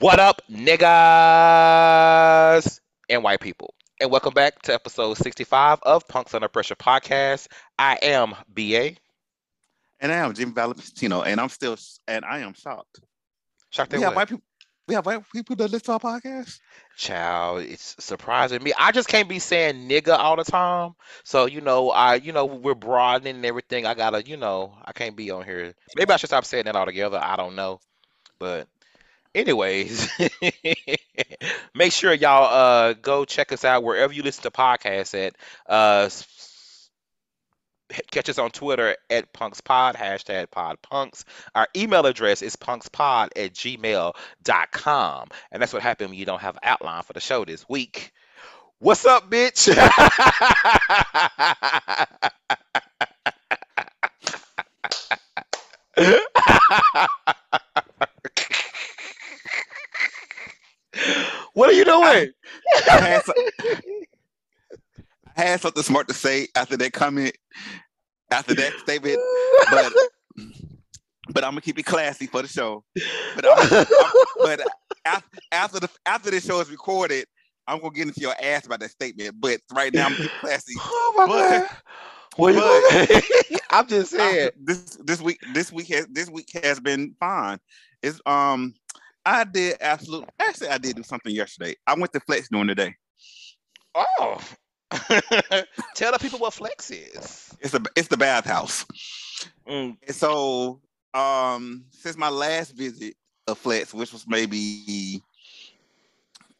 What up, niggas and white people? And welcome back to episode 65 of Punks Under Pressure podcast. I am BA. And I am Jimmy Valentino, and I am shocked. Shocked that white people. We have white people that listen to our podcast? Child, it's surprising me. I just can't be saying nigga all the time. So, we're broadening and everything. I gotta, I can't be on here. Maybe I should stop saying that altogether. I don't know. But anyways, make sure y'all go check us out wherever you listen to podcasts at. Catch us on Twitter at punkspod, hashtag podpunks. Our email address is punkspod@gmail.com. And that's what happened when you don't have an outline for the show this week. What's up, bitch? What are you doing? I had something smart to say after that comment, after that statement, but I'm gonna keep it classy for the show. But after this show is recorded, I'm gonna get into your ass about that statement. But right now, I'm gonna keep classy. Oh my God. But I'm just saying this week has been fine. It's I did do something yesterday. I went to Flex during the day. Oh. Tell the people what Flex is. It's the bathhouse. And so since my last visit of Flex, which was maybe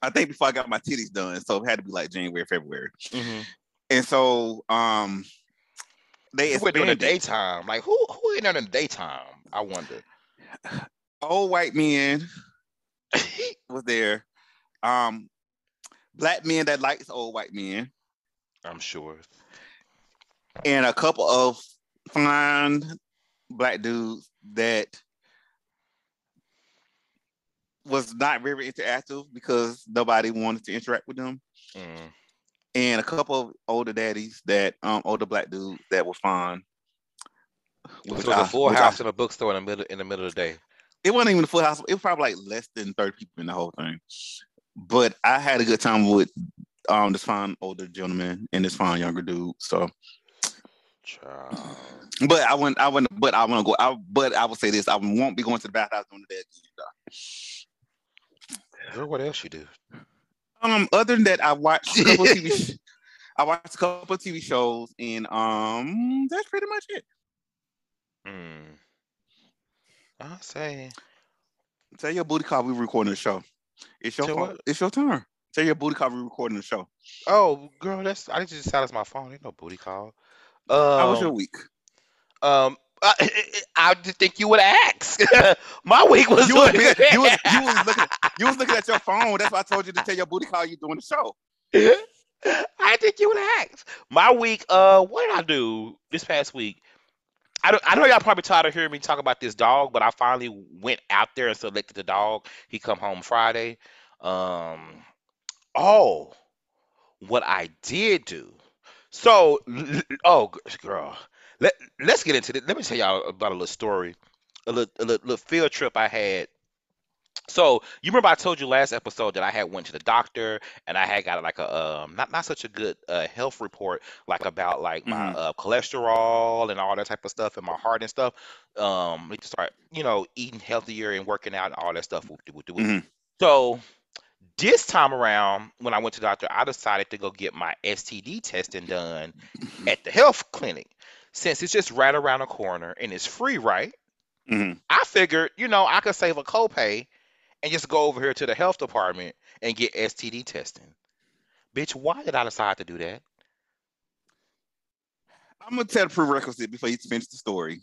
I think before I got my titties done, so it had to be like January, February. Mm-hmm. And so they were doing the daytime. Like who in there in the daytime? I wonder. Old white men was there. Black men that likes old white men. I'm sure. And a couple of fine black dudes that was not very interactive because nobody wanted to interact with them. Mm. And a couple of older daddies that older black dudes that were fine. Which was a full house in a bookstore in the middle of the day. It wasn't even a full house. It was probably like less than 30 people in the whole thing. But I had a good time with this fine older gentleman and this fine younger dude. So, child. But I will say this: I won't be going to the bathhouse on the day again. Girl, what else you do? Other than that, I watched a couple of TV. I watched a couple of TV shows, and that's pretty much it. I'll say. Tell your booty call we're recording the show. It's your turn. Tell your booty call we're recording the show. Oh, girl, I need to just silence my phone. Ain't no booty call. How was your week? I just think you would ask. My week was you was looking at your phone. That's why I told you to tell your booty call you're doing the show. I think you would ask. My week. What did I do this past week? I know y'all probably tired of hearing me talk about this dog, but I finally went out there and selected the dog. He come home Friday. What I did do. So, girl, let's get into this. Let me tell y'all about a little story, a little field trip I had. So you remember I told you last episode that I had went to the doctor and I had got like a not such a good health report, like about like my cholesterol and all that type of stuff and my heart and stuff. Need to start eating healthier and working out and all that stuff. Mm-hmm. So this time around, when I went to the doctor, I decided to go get my STD testing done at the health clinic since it's just right around the corner and it's free, right? Mm-hmm. I figured I could save a copay. And just go over here to the health department and get STD testing. Bitch, why did I decide to do that? I'm going to tell the prerequisite before you finish the story.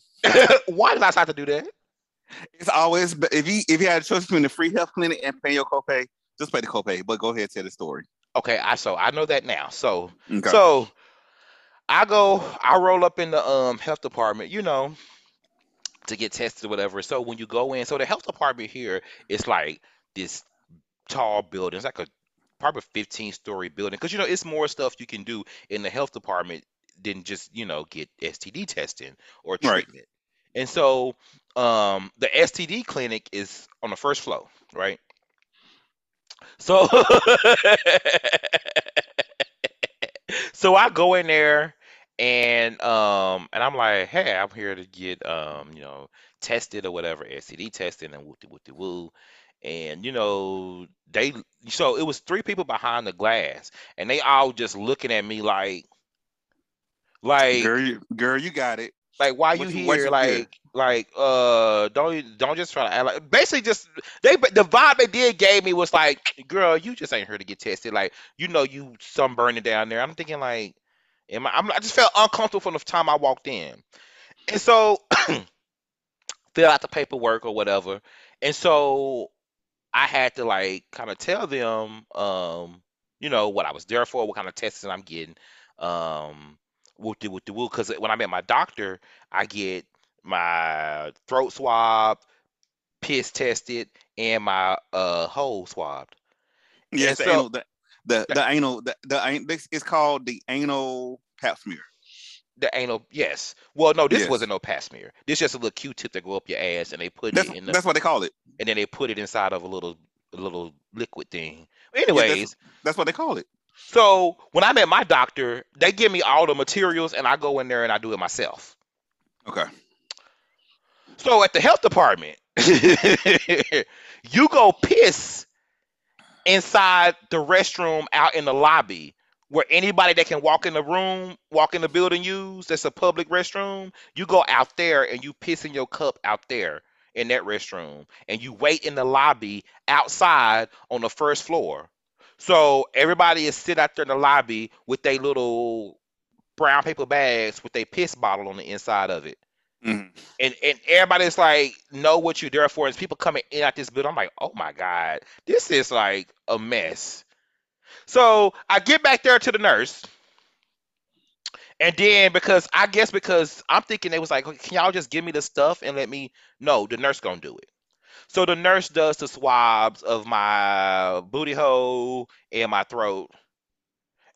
Why did I decide to do that? It's always, if you had a choice between the free health clinic and paying your copay, just pay the copay, but go ahead and tell the story. Okay, so I know that now. So, okay. So I roll up in the health department, to get tested or whatever. So when you go in, so the health department here is like this tall building. It's like a probably 15-story building because it's more stuff you can do in the health department than just get STD testing or treatment. Right. And so the STD clinic is on the first floor, right? So, so I go in there and I'm like, hey, I'm here to get tested or whatever, STD testing and woo. And so it was three people behind the glass, and they all just looking at me like girl, you got it. Like, why you here? Like, don't just try to act like. Basically, just the vibe they did gave me was like, girl, you just ain't here to get tested. Like, you sunburning down there. I'm thinking like, I just felt uncomfortable from the time I walked in, and so fill out the paperwork or whatever, and so I had to like kind of tell them, what I was there for, what kind of testing I'm getting, because when I'm at my doctor, I get my throat swabbed, piss tested, and my hole swabbed. Yes, yeah, the anal, it's called the anal pap smear. The anal, yes. Well, no, this wasn't no pap smear. This just a little Q-tip that go up your ass, and they put it in. That's what they call it. And then they put it inside of a little liquid thing. Anyways, yeah, that's what they call it. So when I met my doctor, they give me all the materials, and I go in there and I do it myself. Okay. So at the health department, you go piss inside the restroom out in the lobby where anybody that can walk in the building use. That's a public restroom. You go out there and you piss in your cup out there in that restroom, and you wait in the lobby outside on the first floor. So everybody is sitting out there in the lobby with their little brown paper bags with their piss bottle on the inside of it. Mm-hmm. And everybody's like, know what you're there for. And people coming in at this building. I'm like, oh my God, this is like a mess. So I get back there to the nurse. And then because I'm thinking they was like, can y'all just give me the stuff and let me know? The nurse gonna do it. So the nurse does the swabs of my booty hole and my throat.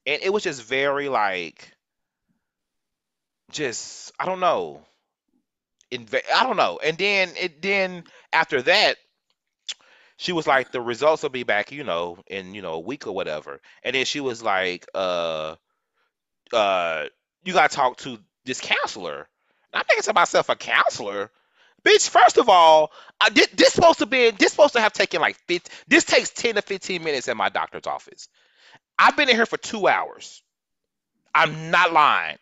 And it was just very I don't know. I don't know. And then after that, she was like, the results will be back, in, a week or whatever. And then she was like, you got to talk to this counselor. And I'm thinking to myself, a counselor? Bitch, first of all, this supposed to have taken this takes 10 to 15 minutes at my doctor's office. I've been in here for 2 hours. I'm not lying.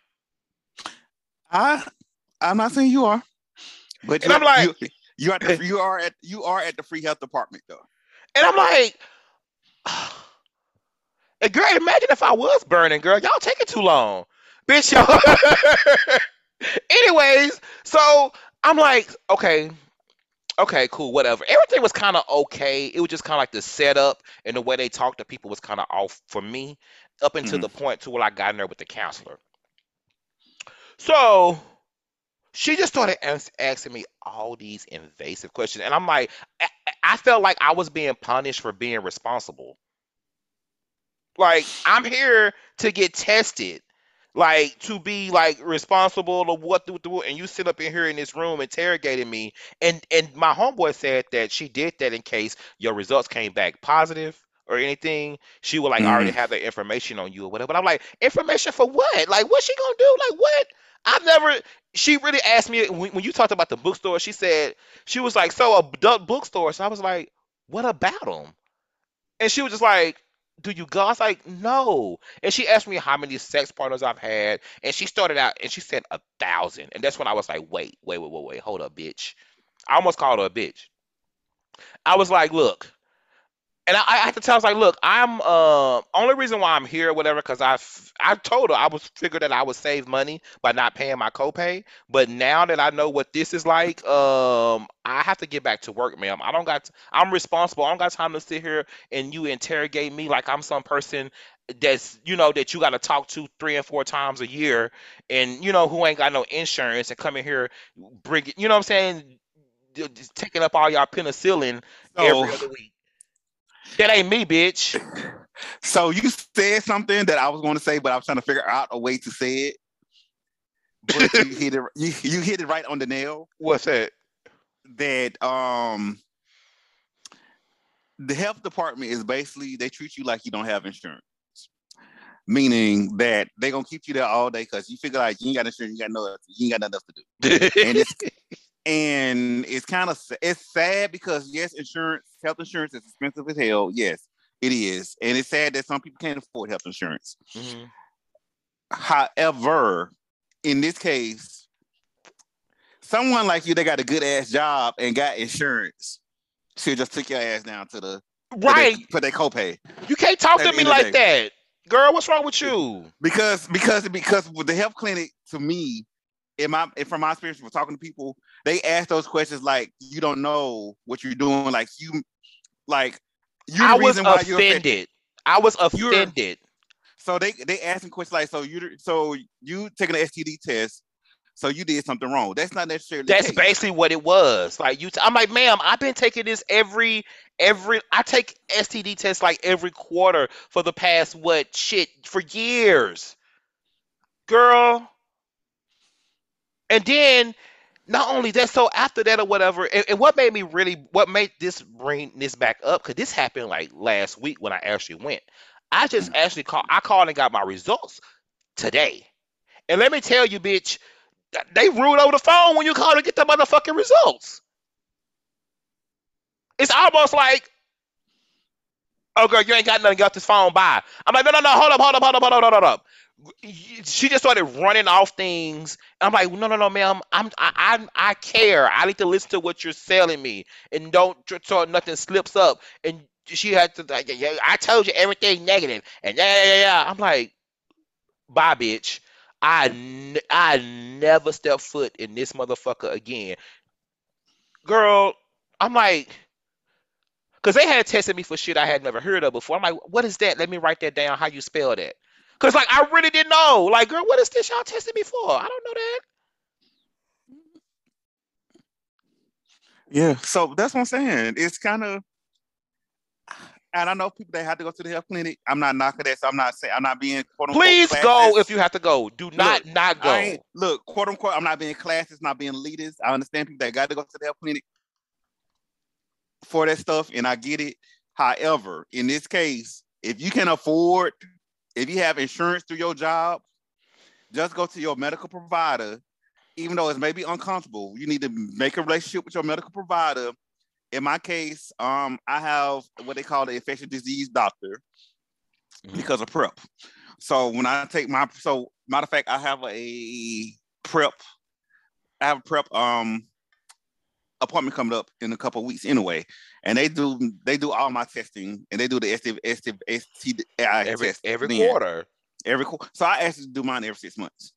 I'm not saying you are, but I'm like, you are at the free health department though. And I'm like, and girl, imagine if I was burning, girl, y'all taking too long, bitch. Anyways, so I'm like, okay, cool, whatever. Everything was kind of okay. It was just kind of like the setup and the way they talked to people was kind of off for me up until the point to where I got in there with the counselor. So she just started asking me all these invasive questions. And I'm like, I felt like I was being punished for being responsible. Like, I'm here to get tested. Like, to be like responsible or what do, and you sit up in here in this room interrogating me. And my homeboy said that she did that in case your results came back positive or anything. She would already have the information on you or whatever. But I'm like, information for what? Like, what's she gonna do? Like, what? She really asked me when you talked about the bookstore. She said, she was like, so adult bookstore. So I was like, what about them? And she was just like, do you go? I was like, no. And she asked me how many sex partners I've had. And she started out and she said 1,000. And that's when I was like, wait, hold up, bitch. I almost called her a bitch. I was like, look. And I had to tell her, I was like, look, I'm only reason why I'm here or whatever, because I told her I was figured that I would save money by not paying my copay. But now that I know what this is like, I have to get back to work, ma'am. I'm responsible. I don't got time to sit here and you interrogate me like I'm some person that's, that you got to talk to 3 and 4 times a year and, who ain't got no insurance and come in here, bring it, you know what I'm saying? Just taking up all y'all penicillin every other week. That ain't me, bitch. So you said something that I was going to say, but I was trying to figure out a way to say it. But you hit it. You hit it right on the nail. What's that? That the health department is basically, they treat you like you don't have insurance. Meaning that they're going to keep you there all day because you figure like you ain't got insurance, you ain't got nothing else to do. and it's kind of, it's sad because yes, health insurance is expensive as hell. Yes, it is. And it's sad that some people can't afford health insurance. Mm-hmm. However, in this case, someone like you, they got a good ass job and got insurance. She just took your ass down to the, right. For their copay. You can't talk to me like that. Girl, what's wrong with you? Because with the health clinic, to me, from my experience from talking to people, they ask those questions like you don't know what you're doing, like you. I was offended. So they asking questions like, so you taking an STD test, so you did something wrong. That's not necessarily. That's basically what it was. Like I'm like, ma'am, I've been taking this I take STD tests like every quarter for the past for years, girl. And then not only that, so after that or whatever, and what made this bring this back up, because this happened like last week when I actually went. I just actually called and got my results today. And let me tell you, bitch, they rude over the phone when you call to get the motherfucking results. It's almost like, oh, girl, you ain't got nothing. Got this phone by. I'm like, no, hold up. She just started running off things. I'm like, no, ma'am. I care. I need to listen to what you're selling me, and don't so nothing slips up. And she had to, like, yeah, I told you everything negative, and yeah. I'm like, bye, bitch. I never step foot in this motherfucker again, girl. I'm like, because they had tested me for shit I had never heard of before. I'm like, what is that? Let me write that down, how you spell that. Because, like, I really didn't know. Like, girl, what is this y'all tested me for? I don't know that. Yeah, so that's what I'm saying. It's kind of, and I know people that have to go to the health clinic. I'm not knocking that, so I'm not being quote-unquote. Please go if you have to go. Do not not go. Look, quote-unquote, I'm not being classist, not being elitist. I understand people that got to go to the health clinic for that stuff, and I get it. However, in this case, if you have insurance through your job, just go to your medical provider. Even though it's maybe uncomfortable, you need to make a relationship with your medical provider. In my case, I have what they call the infectious disease doctor because of PrEP. So when I take matter of fact, I have a PrEP. Appointment coming up in a couple of weeks anyway, and they do all my testing, and they do the STI test every quarter. So I actually do mine every 6 months.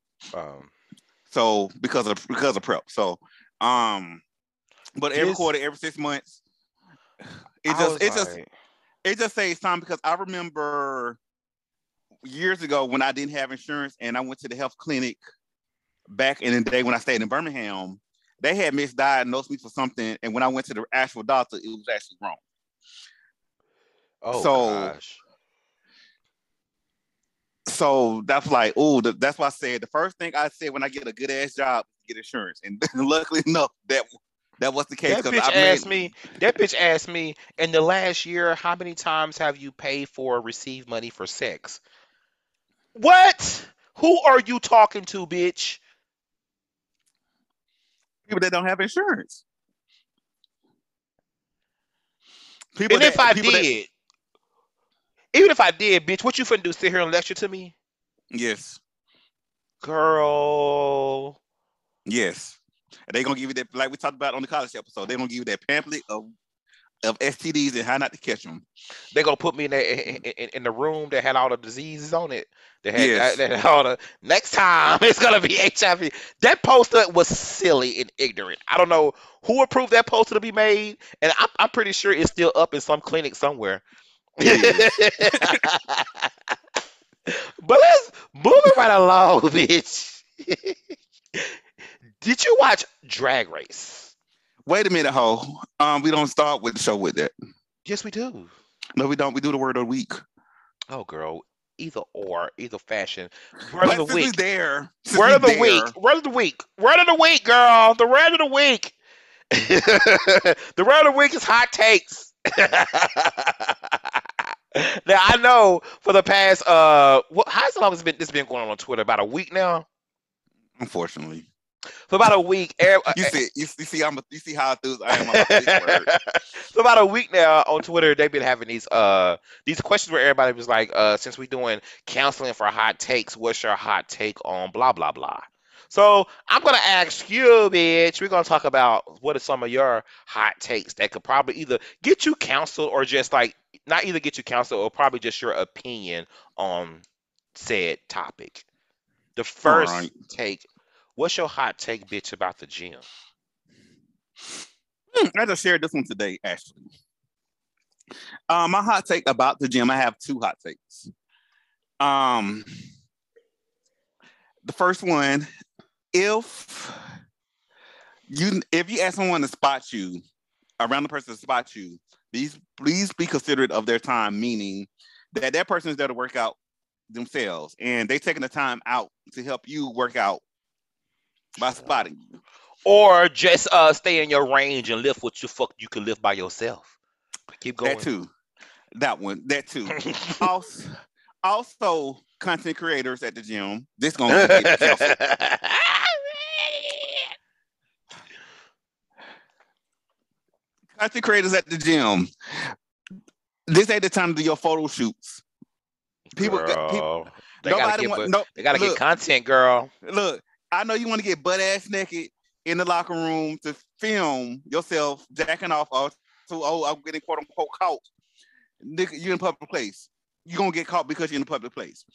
So because of PrEP. So, but every quarter, every 6 months, it just saves time, because I remember years ago when I didn't have insurance and I went to the health clinic back in the day when I stayed in Birmingham. They had misdiagnosed me for something, and when I went to the actual doctor, it was actually wrong. Oh, gosh. So that's like, that's why I said the first thing I said when I get a good ass job, get insurance, and luckily enough, that was the case. That bitch asked me in the last year, how many times have you paid for or received money for sex? What? Who are you talking to, bitch? People that don't have insurance. Even if I did, bitch, what you finna do? Sit here and lecture to me? Yes. Girl. Yes. And they gonna give you that, like we talked about on the college episode, they gonna give you that pamphlet of STDs and how not to catch them. They gonna put me in the room that had all the diseases on it. That had all the. Next time it's gonna be HIV. That poster was silly and ignorant. I don't know who approved that poster to be made, and I'm pretty sure it's still up in some clinic somewhere. But let's move it right along, bitch. Did you watch Drag Race? Wait a minute, ho. We don't start with the show with that. Yes, we do. No, we don't. We do the word of the week. Oh, girl. Either fashion. Word of the week. There. Word of the week. Word of the week. Word of the week, girl. The word of the week. The word of the week is hot takes. Now, I know for the past, how long has this been going on Twitter? About a week now? Unfortunately. For about a week, you see how enthused I am about this word. For about a week now on Twitter, they've been having these questions where everybody was like, since we're doing counseling for hot takes, what's your hot take on blah blah blah? So I'm gonna ask you, bitch. We're gonna talk about what are some of your hot takes that could probably either get you counseled or just like not either get you counseled or probably just your opinion on said topic. The first take. What's your hot take, bitch, about the gym? I just shared this one today, actually. My hot take about the gym, I have two hot takes. The first one, if you ask someone to spot you, a random person to spot you, please be considerate of their time, meaning that person is there to work out themselves, and they're taking the time out to help you work out by spotting you, or just stay in your range and lift what you can lift by yourself. Keep going. That too. also, content creators at the gym. This gonna get canceled. Content creators at the gym. This ain't the time to do your photo shoots. People, they gotta get content, girl. Look. I know you want to get butt-ass naked in the locker room to film yourself jacking off I'm getting quote-unquote caught. Nigga, you're in a public place. You're going to get caught because you're in a public place.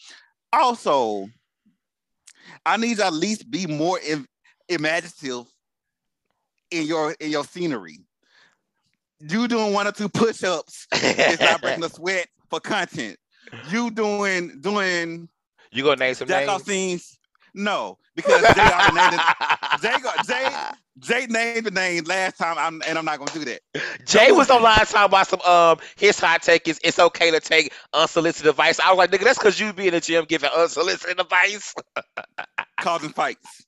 Also, I need you to at least be more imaginative in your scenery. You doing one or two push-ups is not breaking a sweat for content. You doing... You going to name some names? Jack off scenes. No, because Jay named the name last time, and I'm not gonna do that. Jay was online talking about some his hot take is it's okay to take unsolicited advice. I was like, nigga, that's because you be in the gym giving unsolicited advice, causing fights.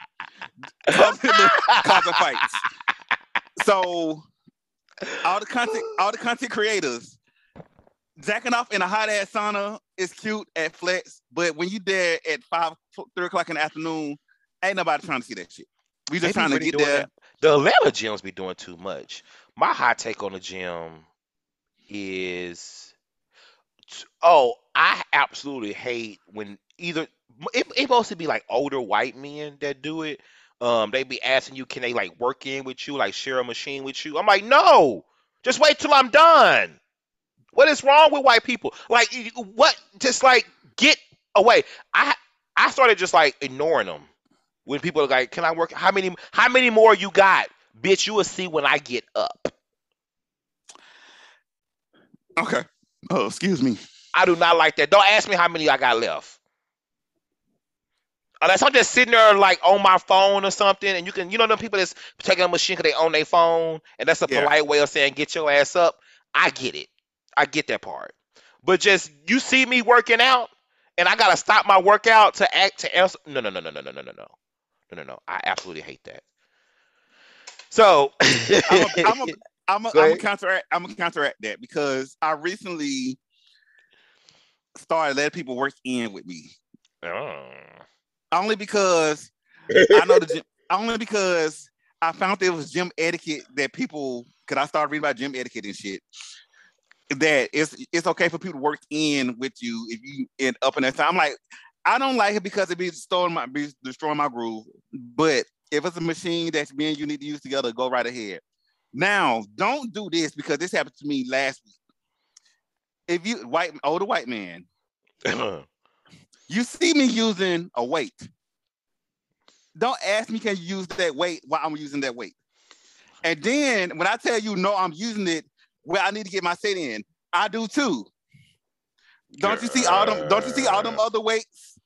So all the content creators. Jacking off in a hot ass sauna is cute at Flex, but when you there at 3 o'clock in the afternoon, ain't nobody trying to see that shit. We just trying to get there. The Atlanta gyms be doing too much. My hot take on the gym is, I absolutely hate when it mostly be like older white men that do it. They be asking you, can they like work in with you, like share a machine with you? I'm like, no, just wait till I'm done. What is wrong with white people? Like, what? Just like get away. I started just like ignoring them when people are like, "Can I work? How many more you got, bitch? You will see when I get up." Okay. Oh, excuse me. I do not like that. Don't ask me how many I got left. Unless I'm just sitting there like on my phone or something, and them people that's taking a machine because they own their phone, and that's a polite way of saying get your ass up. I get it. I get that part, but just you see me working out, and I gotta stop my workout to act to answer. No. I absolutely hate that. So I'm gonna counteract that because I recently started letting people work in with me. Oh. Only because I know the gym. Only because I found there was gym etiquette that people. Because I started reading about gym etiquette and shit. That it's okay for people to work in with you if you end up in that time. I'm like, I don't like it because it be destroying my groove. But if it's a machine that me and you need to use together, go right ahead. Now, don't do this because this happened to me last week. If you older white man, you see me using a weight. Don't ask me can you use that weight while I'm using that weight. And then when I tell you no, I'm using it. Well, I need to get my set in. I do too. Don't you see all them other weights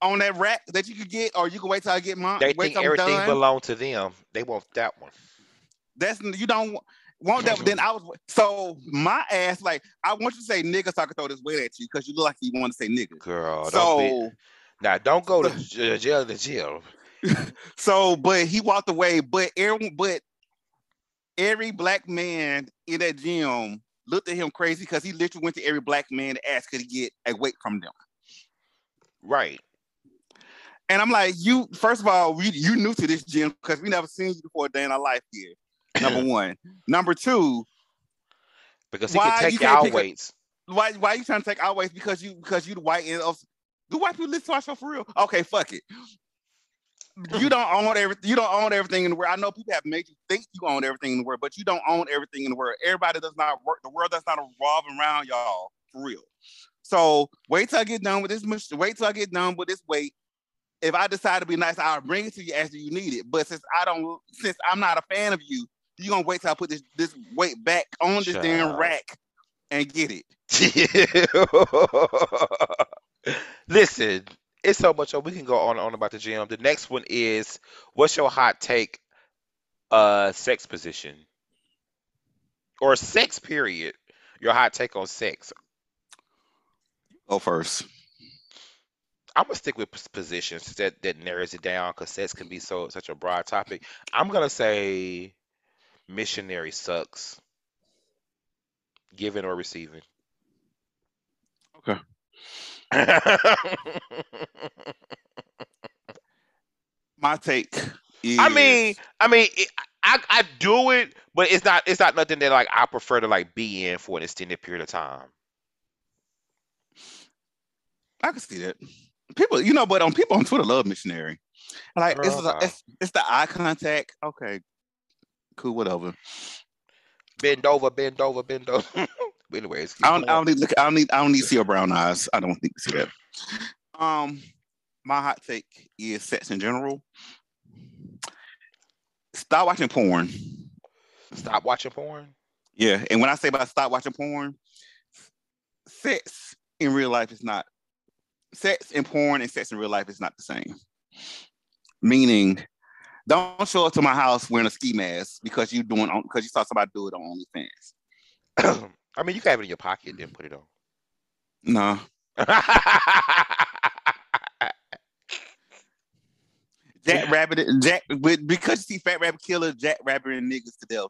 on that rack that you could get, or you can wait till I get mine? They think everything belongs to them. They want that one. That's you don't want that. Then so my ass like I want you to say nigga so I can throw this weight at you because you look like you want to say nigga. Girl, don't go to jail. So, but he walked away. But every black man in that gym looked at him crazy because he literally went to every black man to ask could he get a weight from them. Right. And I'm like, you, first of all, you new to this gym because we never seen you before a day in our life here. Number one. Number two, because he can take our weights. Why are you trying to take our weights? Because you the white end of, do white people listen to our show for real? Okay, fuck it. You don't own everything in the world. I know people have made you think you own everything in the world, but you don't own everything in the world. Everybody does not work. The world does not revolve around y'all for real. So wait till I get done with this. Wait till I get done with this weight. If I decide to be nice, I'll bring it to you after you need it. But since I'm not a fan of you, you're gonna wait till I put this weight back on this damn rack and get it. Listen. It's so much. We can go on and on about the gym. The next one is, what's your hot take? Sex position or sex period? Your hot take on sex. Go first. I'm gonna stick with positions that narrows it down because sex can be such a broad topic. I'm gonna say missionary sucks, giving or receiving. Okay. My take is... I do it, but it's not nothing that like I prefer to like be in for an extended period of time. I can see that. People, but people on Twitter love missionary. Like it's the eye contact. Okay, cool, whatever. Bend over. Anyways, I don't need to see your brown eyes. I don't think to see that. My hot take is sex in general. Stop watching porn. Stop watching porn? Yeah, and when I say about stop watching porn, sex in real life is not. Sex in porn and sex in real life is not the same. Meaning, don't show up to my house wearing a ski mask because you saw somebody do it on OnlyFans. I mean, you can have it in your pocket and then put it on. No. Because you see Fat Rabbit Killer, Jack Rabbit and niggas to death.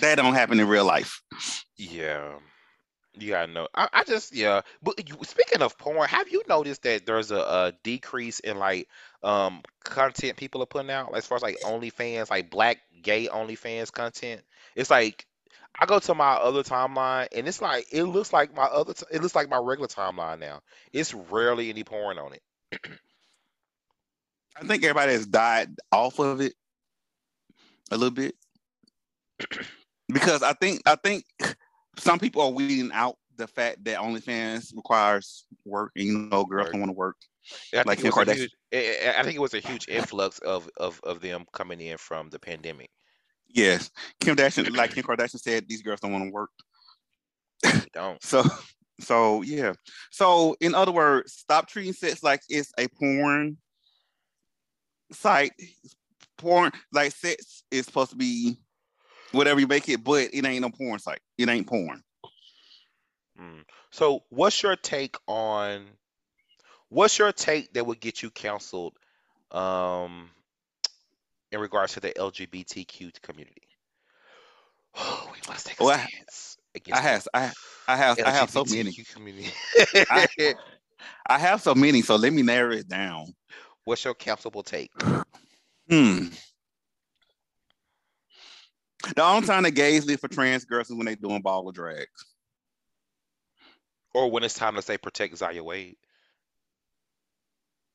That don't happen in real life. Yeah. Yeah, I know. I just. But speaking of porn, have you noticed that there's a decrease in like content people are putting out as far as like OnlyFans, like black gay OnlyFans content? It's like, I go to my other timeline, and it's like it looks like my regular timeline now. It's rarely any porn on it. I think everybody has died off of it a little bit because I think some people are weeding out the fact that OnlyFans requires work, and girls don't want to work. I think it was a huge influx of them coming in from the pandemic. Yes, Kim Kardashian said, these girls don't want to work. They don't. So yeah. So in other words, stop treating sex like it's a porn site. Porn, like sex is supposed to be whatever you make it, but it ain't no porn site. It ain't porn. So what's your take on? What's your take that would get you canceled? In regards to the LGBTQ community, we must take a stance. I have so many. I have so many, so let me narrow it down. What's your cancelable take? The only time the gays live for trans girls is when they're doing ball with drags, or when it's time to say protect Zaya Wade.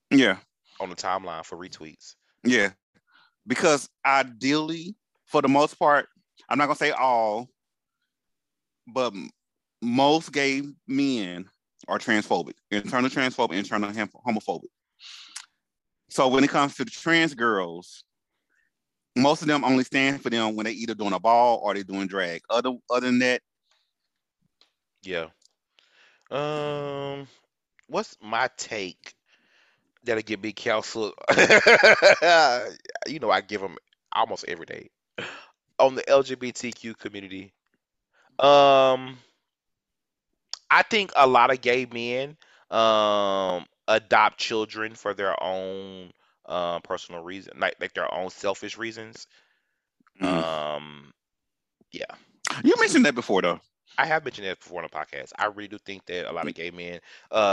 Yeah, on the timeline for retweets. Yeah. Because ideally, for the most part, I'm not going to say all, but most gay men are transphobic, internal transphobic, internal homophobic. So when it comes to the trans girls, most of them only stand for them when they either doing a ball or they doing drag. Other than that. Yeah. What's my take? That'll get me canceled. I give them almost every day on the LGBTQ community. I think a lot of gay men adopt children for their own personal reason, like their own selfish reasons. Yeah. You mentioned that before, though. I have mentioned that before on the podcast. I really do think that a lot of gay men,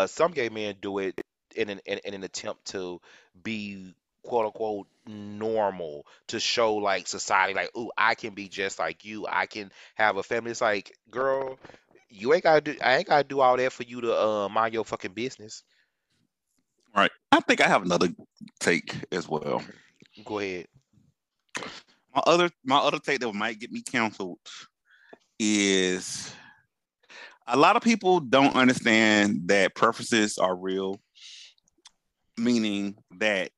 some gay men do it in an attempt to be quote unquote normal, to show like society, like, ooh, I can be just like you. I can have a family. It's like, girl, I ain't gotta do all that for you to mind your fucking business. All right. I think I have another take as well. Go ahead. My other take that might get me canceled is a lot of people don't understand that preferences are real, meaning that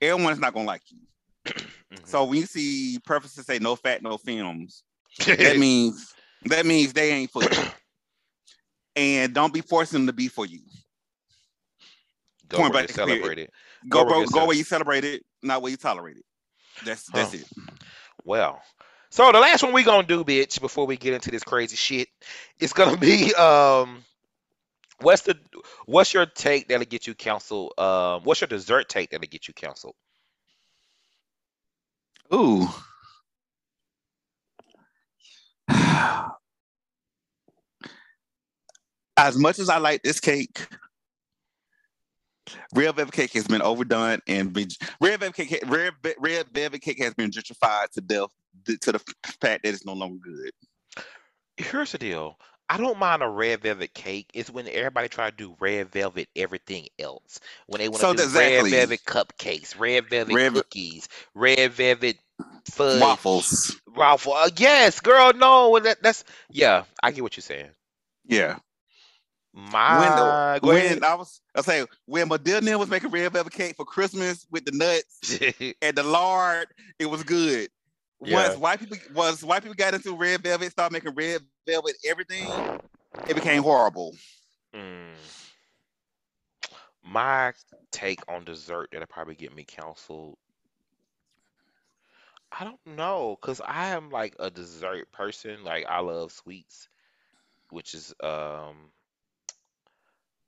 everyone's not gonna like you. Mm-hmm. So when you see preferences say no fat, no films, that means they ain't for you. And don't be forcing them to be for you. Go where you celebrate it. Go where you celebrate it, not where you tolerate it. That's it. Well, so the last one we gonna do, bitch, before we get into this crazy shit, it's gonna be what's your take that'll get you canceled? What's your dessert take that'll get you canceled? Ooh. As much as I like this cake, real velvet cake has been overdone, and red velvet cake has been gentrified to death, to the fact that it's no longer good. Here's the deal. I don't mind a red velvet cake. It's when everybody try to do red velvet everything else. When they want to do red velvet cupcakes, red velvet cookies, red velvet fudge. Waffle. Yes, girl, no. Yeah, I get what you're saying. Yeah. When Maddy Morphosis was making red velvet cake for Christmas with the nuts and the lard, it was good. Yeah. Once white people got into red velvet, started making red velvet everything, it became horrible. My take on dessert that'll probably get me canceled, I don't know, because I am like a dessert person. Like, I love sweets, which is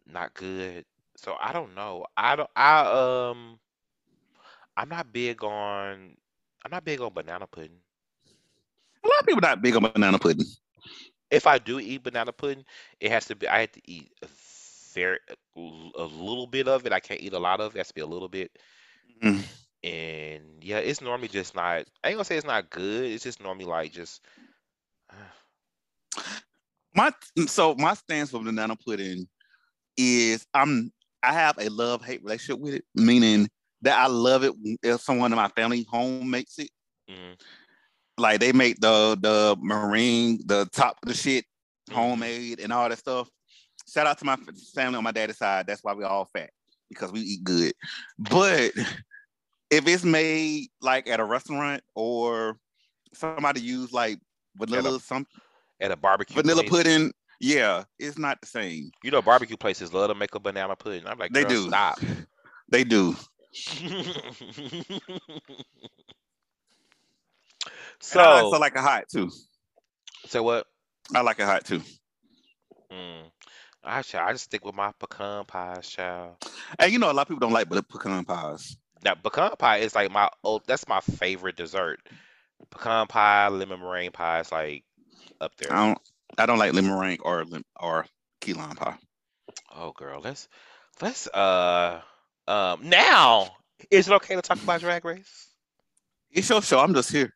not good. So I don't know. I'm not big on banana pudding. A lot of people not big on banana pudding. If I do eat banana pudding, I have to eat a little bit of it. I can't eat a lot of it. It has to be a little bit. Mm-hmm. And yeah, it's normally just not, I ain't gonna say it's not good. It's just normally like just. My stance with banana pudding is I have a love-hate relationship with it, meaning that I love it if someone in my family home makes it. Mm-hmm. Like, they make the meringue, the top of the shit, homemade and all that stuff. Shout out to my family on my daddy's side. That's why we all fat, because we eat good. But if it's made like at a restaurant or somebody use like vanilla something at a barbecue vanilla place. Pudding. Yeah, it's not the same. You know, barbecue places love to make a banana pudding. I'm like, they do. Stop. They do. So, I also like a hot too. So what? I like a hot too. I just stick with my pecan pies, child. And you know, a lot of people don't like pecan pies. Now, pecan pie is like that's my favorite dessert. Pecan pie, lemon meringue pie is like up there. I don't like lemon meringue or key lime pie. Oh, girl, let's now, is it okay to talk about Drag Race? It's your show. I'm just here.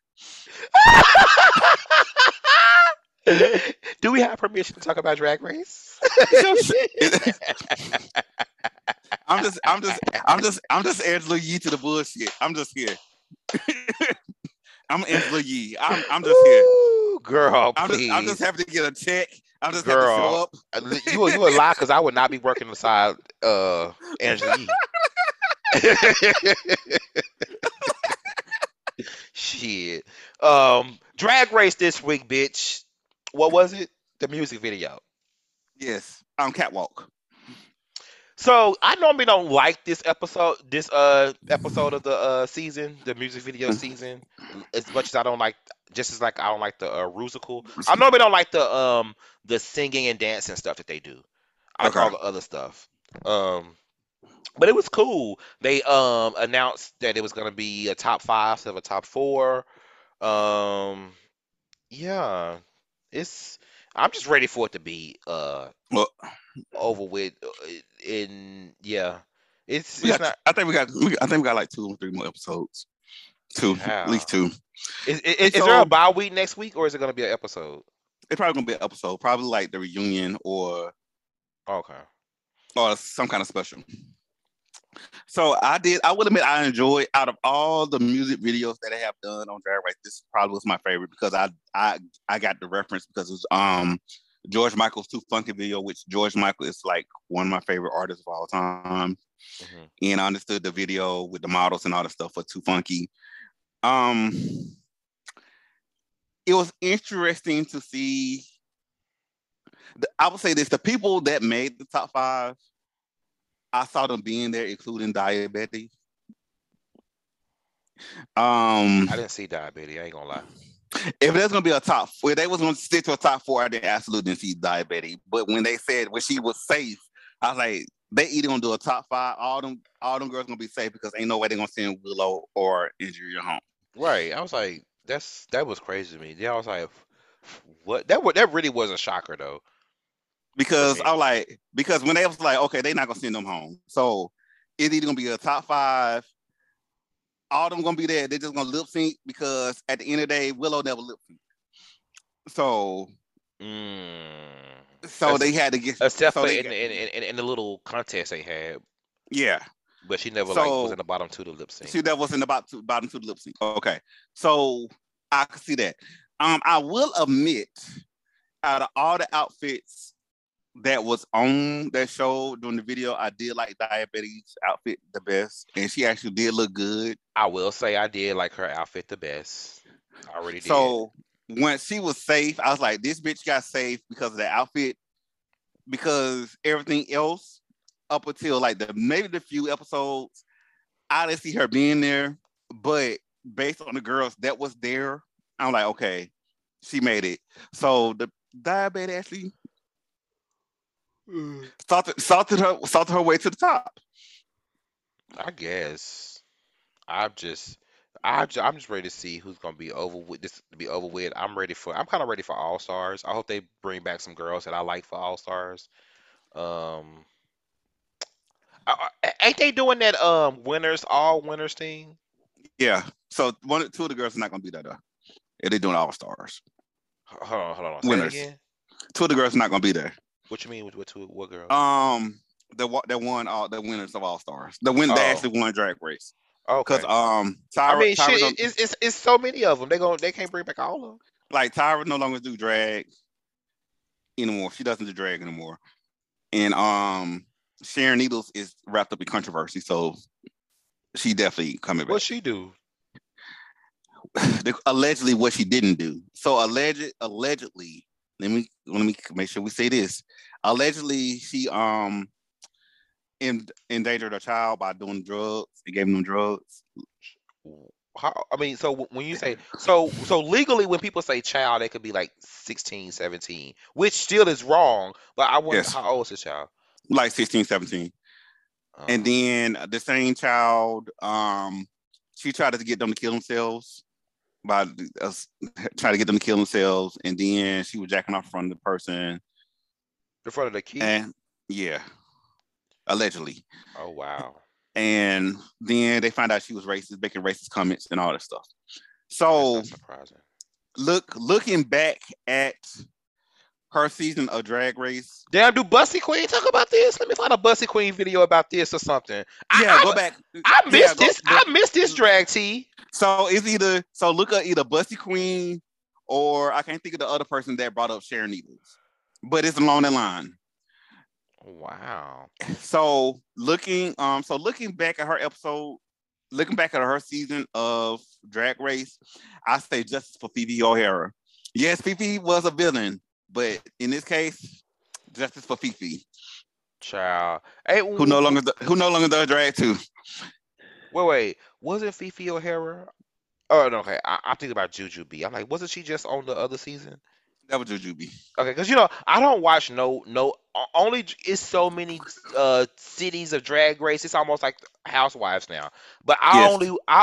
Do we have permission to talk about Drag Race? I'm just Angela Yee to the bullshit. I'm just here. I'm Angela Yee. I'm just here. Girl, I'm just happy to get a check. I'm just girl, happy to show up. You a lie, because I would not be working beside Angela Yee. Shit. Drag Race this week, bitch. What was it? The music video. Yes, Catwalk. So I normally don't like this episode of the season, the music video season, as much as I don't like. Just as like I don't like the Rusical. I normally don't like the singing and dancing stuff that they do. I like all the other stuff. But it was cool. They announced that it was gonna be a top 5 instead of a top 4. Yeah, it's I'm just ready for it to be over with. And yeah, it's not. I think we got like 2 or 3 more episodes. At least 2. Is there a bye week next week, or is it going to be an episode? It's probably going to be an episode. Probably like the reunion or some kind of special. So I will admit I enjoyed, out of all the music videos that I have done on Drag Race, this probably was my favorite because I got the reference because it was George Michael's Too Funky video, which George Michael is like one of my favorite artists of all time. Mm-hmm. And I understood the video with the models and all the stuff for Too Funky. It was interesting to see. I would say this, the people that made the top 5, I saw them being there, including Diabetti. I didn't see Diabetti, I ain't gonna lie. If there's gonna be a top 4, if they was gonna stick to a top 4, I didn't absolutely see Diabetti. But when they said when she was safe, I was like, they either gonna do a top 5, all them girls gonna be safe because ain't no way they're gonna send Willow or Andrea home. Right. I was like, that was crazy to me. Yeah, I was like, what? That really was a shocker though. Because okay. Because when they was like, okay, they're not gonna send them home. So it's either gonna be a top 5, all them gonna be there, they're just gonna lip sync because at the end of the day, Willow never lip sync. So they had to get in the little contest they had. Yeah. But she never was in the bottom 2 to lip sync. She never was in the bottom 2 to lip sync. Okay. So I could see that. I will admit, out of all the outfits that was on that show during the video, I did like Diabetes' outfit the best, and she actually did look good. I will say I did like her outfit the best. I already did. So when she was safe, I was like, this bitch got safe because of the outfit, because everything else up until like maybe the few episodes, I didn't see her being there, but based on the girls that was there, I'm like, okay, she made it. So the Diabetes actually salted her way to the top. I guess. I'm just ready to see who's gonna be over with. This to be over with. I'm kind of ready for All Stars. I hope they bring back some girls that I like for All Stars. Ain't they doing that all winners thing? Yeah. So 1 or 2 of the girls are not gonna be there though. If they're doing All Stars. Hold on. Winners. Say that again? 2 of the girls are not gonna be there. What you mean with what girl? That won all the winners of All Stars. They actually won Drag Race. Oh, okay. Because Tyra. I mean, Tyra shit, it's so many of them. They can't bring back all of them. Like Tyra no longer do drag anymore. She doesn't do drag anymore. And Sharon Needles is wrapped up in controversy, so she definitely coming back. What she do? Allegedly, what she didn't do. So allegedly. Let me make sure we say this. Allegedly, she endangered a child by doing drugs. They gave them drugs. When you say so legally, when people say child, they could be like 16, 17, which still is wrong. But I wonder how old is the child? Like 16, 17. And then the same child, she tried to get them to kill themselves. By us trying to get them to kill themselves, and then she was jacking off in front of the person, in front of the kid, and yeah, allegedly. Oh wow! And then they found out she was racist, making racist comments, and all that stuff. So that's not surprising. Looking back at her season of Drag Race, damn, do Bussy Queen talk about this? Let me find a Bussy Queen video about this or something. Go back. I missed this. I missed this drag tea. So it's look at either Bussy Queen or I can't think of the other person that brought up Sharon Needles, but it's along that line. Wow. So looking back at her episode, looking back at her season of Drag Race, I say justice for Phi Phi O'Hara. Yes, Phi Phi was a villain, but in this case, justice for Phi Phi. Child, who no longer does drag too. Wait, wasn't Phi Phi O'Hara? Oh, no, okay. I'm thinking about Jujubee. I'm like, wasn't she just on the other season? That was Jujubee. Okay, because, I don't watch only it's so many cities of Drag Race. It's almost like Housewives now. But I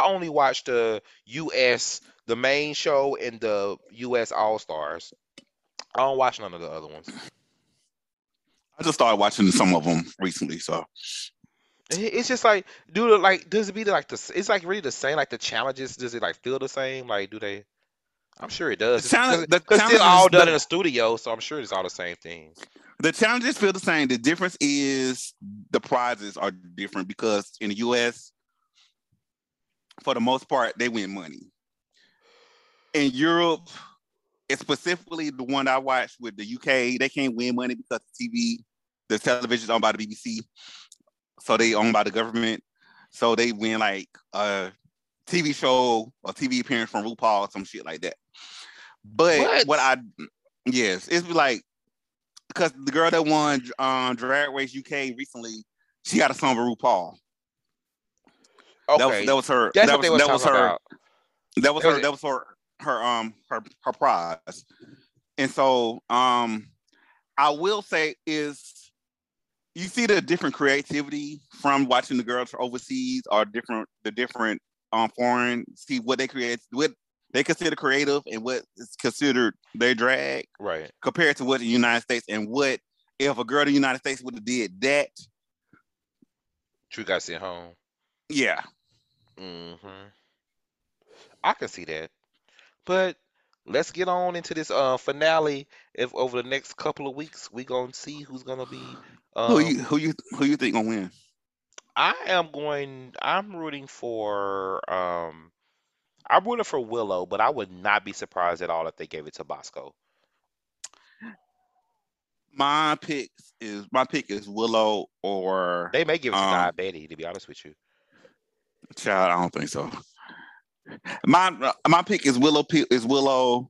only watch the U.S., the main show, and the U.S. All-Stars. I don't watch none of the other ones. I just started watching some of them recently, so. It's just like, dude, like, does it be like the? It's like really the same, like the challenges. Does it like feel the same? Like, do they? I'm sure it does. Because it's all done in a studio, so I'm sure it's all the same thing. The challenges feel the same. The difference is the prizes are different because in the U.S., for the most part, they win money. In Europe, specifically the one I watched with the UK, they can't win money because the television is owned by the BBC. So they owned by the government. So they win like a TV show or TV appearance from RuPaul or some shit like that. But yes, it's like, because the girl that won Drag Race UK recently, she got a song with RuPaul. Okay. That was her. That was her prize. And so I will say is you see the different creativity from watching the girls overseas or different foreign, see what they create, what they consider creative and what is considered their drag, right? Compared to what the United States and what if a girl in the United States would have did that. True guys at home. Yeah. Mm-hmm. I can see that. But let's get on into this finale. If over the next couple of weeks, we're gonna see who's gonna be who you think gonna win? I'm rooting for Willow, but I would not be surprised at all if they gave it to Bosco. My pick is Willow, or they may give it to Betty, to be honest with you. Child, I don't think so. My pick is Willow,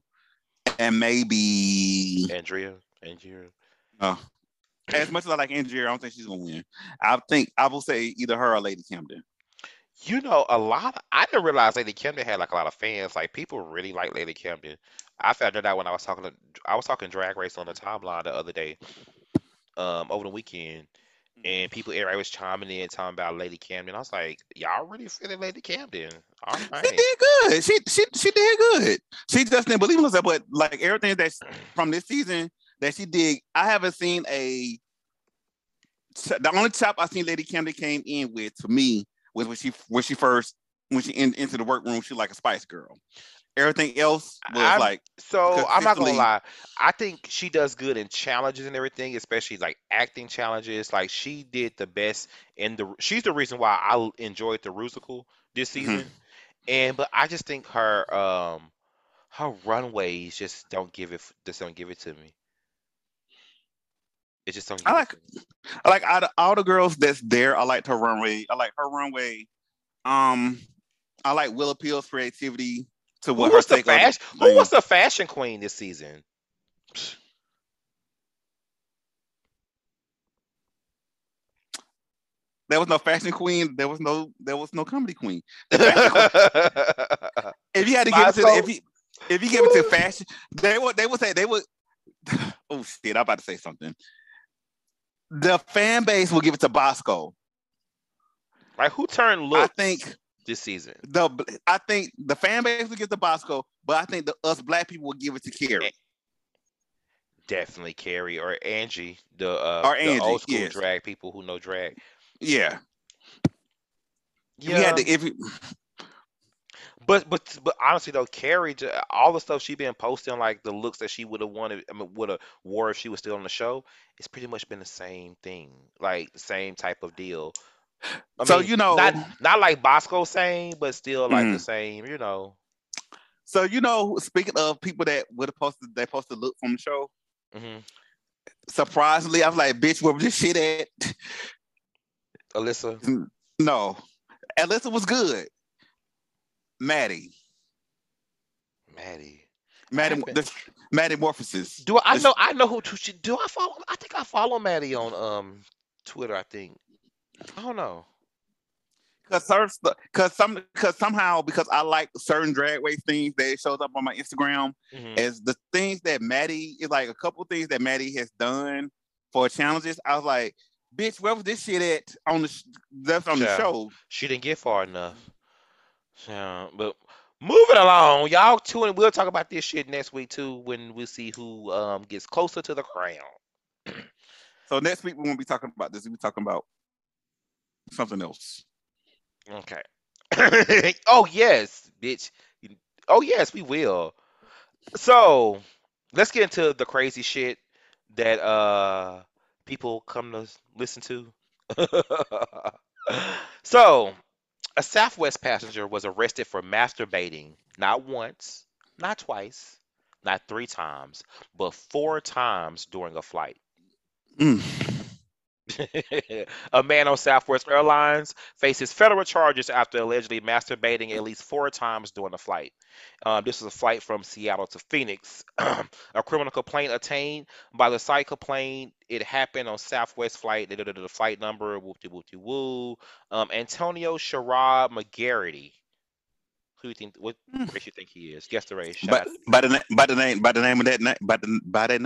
and maybe Andrea. No. As much as I like Andrea, I don't think she's gonna win. I will say either her or Lady Camden. You know, I didn't realize Lady Camden had like a lot of fans. Like people really like Lady Camden. I found that out when I was talking Drag Race on the timeline the other day, over the weekend, and everybody was chiming in talking about Lady Camden. I was like, y'all really feeling Lady Camden? All right. She did good. She did good. She just didn't believe in herself, but like everything that's from this season that she did, I haven't seen the only chop I seen Lady Camden came in with to me was when she first into the workroom, she like a Spice Girl. Everything else was I'm not gonna lie. I think she does good in challenges and everything, especially like acting challenges. Like she did the best she's the reason why I enjoyed the Rusical this season. Mm-hmm. But I just think her runways just don't give it to me. It just don't. I like out of all the girls that's there, I liked her runway. I like her runway. I like Willow Pill's creativity to what her take on. Who was the fashion queen this season? There was no fashion queen. There was no comedy queen. If you had to give it to if you give it to fashion, they would say. Oh shit! I'm about to say something. The fan base will give it to Bosco. Like who turned look? I think this season. I think the fan base will give it to Bosco, but I think us black people will give it to Carrie. Definitely Carrie or Angie, the old school drag people who know drag. Yeah. Yeah. But honestly though, Carrie, all the stuff she been posting, like the looks that she would have wanted, would have wore if she was still on the show, it's pretty much been the same thing, like the same type of deal. Not like Bosco saying, but still like the same, you know. So you know, speaking of people that would have posted, they posted look from the show. Mm-hmm. Surprisingly, I was like, bitch, where was this shit at? Alyssa. No, Alyssa was good. Maddy Morphosis. I follow? I think I follow Maddy on Twitter. I think I don't know. Because I like certain drag race things that shows up on my Instagram as the things that Maddy is like a couple things that Maddy has done for challenges. I was like, bitch, where was this shit at on the show? She didn't get far enough. Yeah, but Moving along, y'all too, and we'll talk about this shit next week too when we see who gets closer to the crown. So next week we won't be talking about this. We'll be talking about something else. Okay. Oh yes, bitch. Oh yes, we will. So let's get into the crazy shit that people come to listen to. So a Southwest passenger was arrested for masturbating, not once, not twice, not three times, but 4 times during a flight. Mm. A man on Southwest Airlines faces federal charges after allegedly masturbating at least 4 times during a flight. This is a flight from Seattle to Phoenix. A criminal complaint obtained by the site complained it happened on Southwest flight. The flight number, whoop-de-whoop-de-woo. Antonio Sherrod McGarrity. Who you think? What race you think he is? Guess the race. By the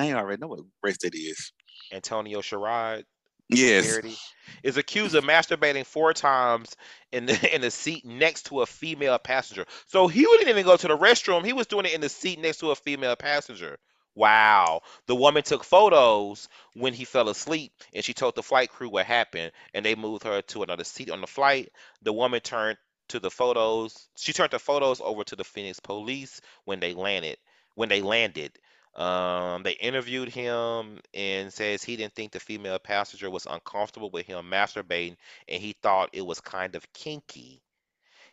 name, I already know what race that is. Antonio Sherrod. Yes. McGarrity is accused of masturbating 4 times in the seat next to a female passenger. So he wouldn't even go to the restroom. He was doing it in the seat next to a female passenger. Wow. The woman took photos when he fell asleep, and she told the flight crew what happened, and they moved her to another seat on the flight. The woman turned the photos over to the Phoenix police when they landed. They interviewed him and says he didn't think the female passenger was uncomfortable with him masturbating, and he thought it was kind of kinky.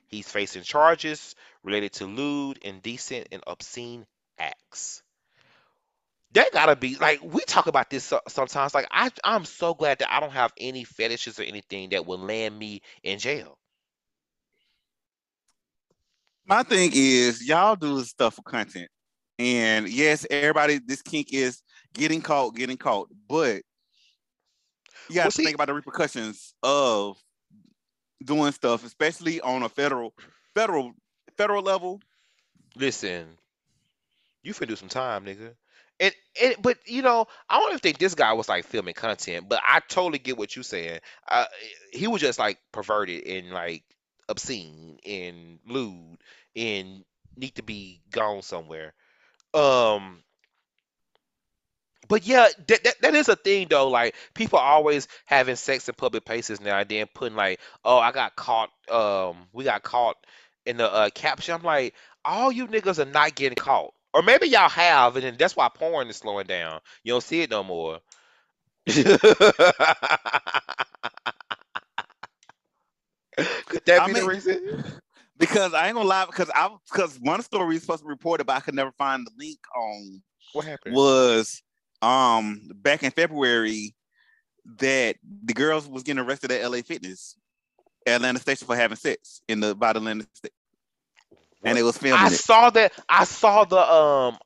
He's facing charges related to lewd, indecent, and obscene acts. That gotta be, like, we talk about this sometimes. Like, I'm so glad that I don't have any fetishes or anything that would land me in jail. My thing is, y'all do stuff for content. And yes, everybody, this kink is getting caught. But you got to think about the repercussions of doing stuff, especially on a federal level. Listen, you finna do some time, nigga. But you know, I don't even think this guy was like filming content, but I totally get what you're saying. He was just like perverted and like obscene and lewd and need to be gone somewhere. But yeah, that is a thing though. Like, people always having sex in public places now and then putting like, oh, I got caught. We got caught in the caption. I'm like, all you niggas are not getting caught, or maybe y'all have, and then that's why porn is slowing down. You don't see it no more. Could that be the reason? Because I ain't gonna lie, because one story is supposed to be reported, but I could never find the link on what happened. Was back in February that the girls was getting arrested at LA Fitness, Atlanta Station, for having sex by the Atlanta Station, and it was filmed. I saw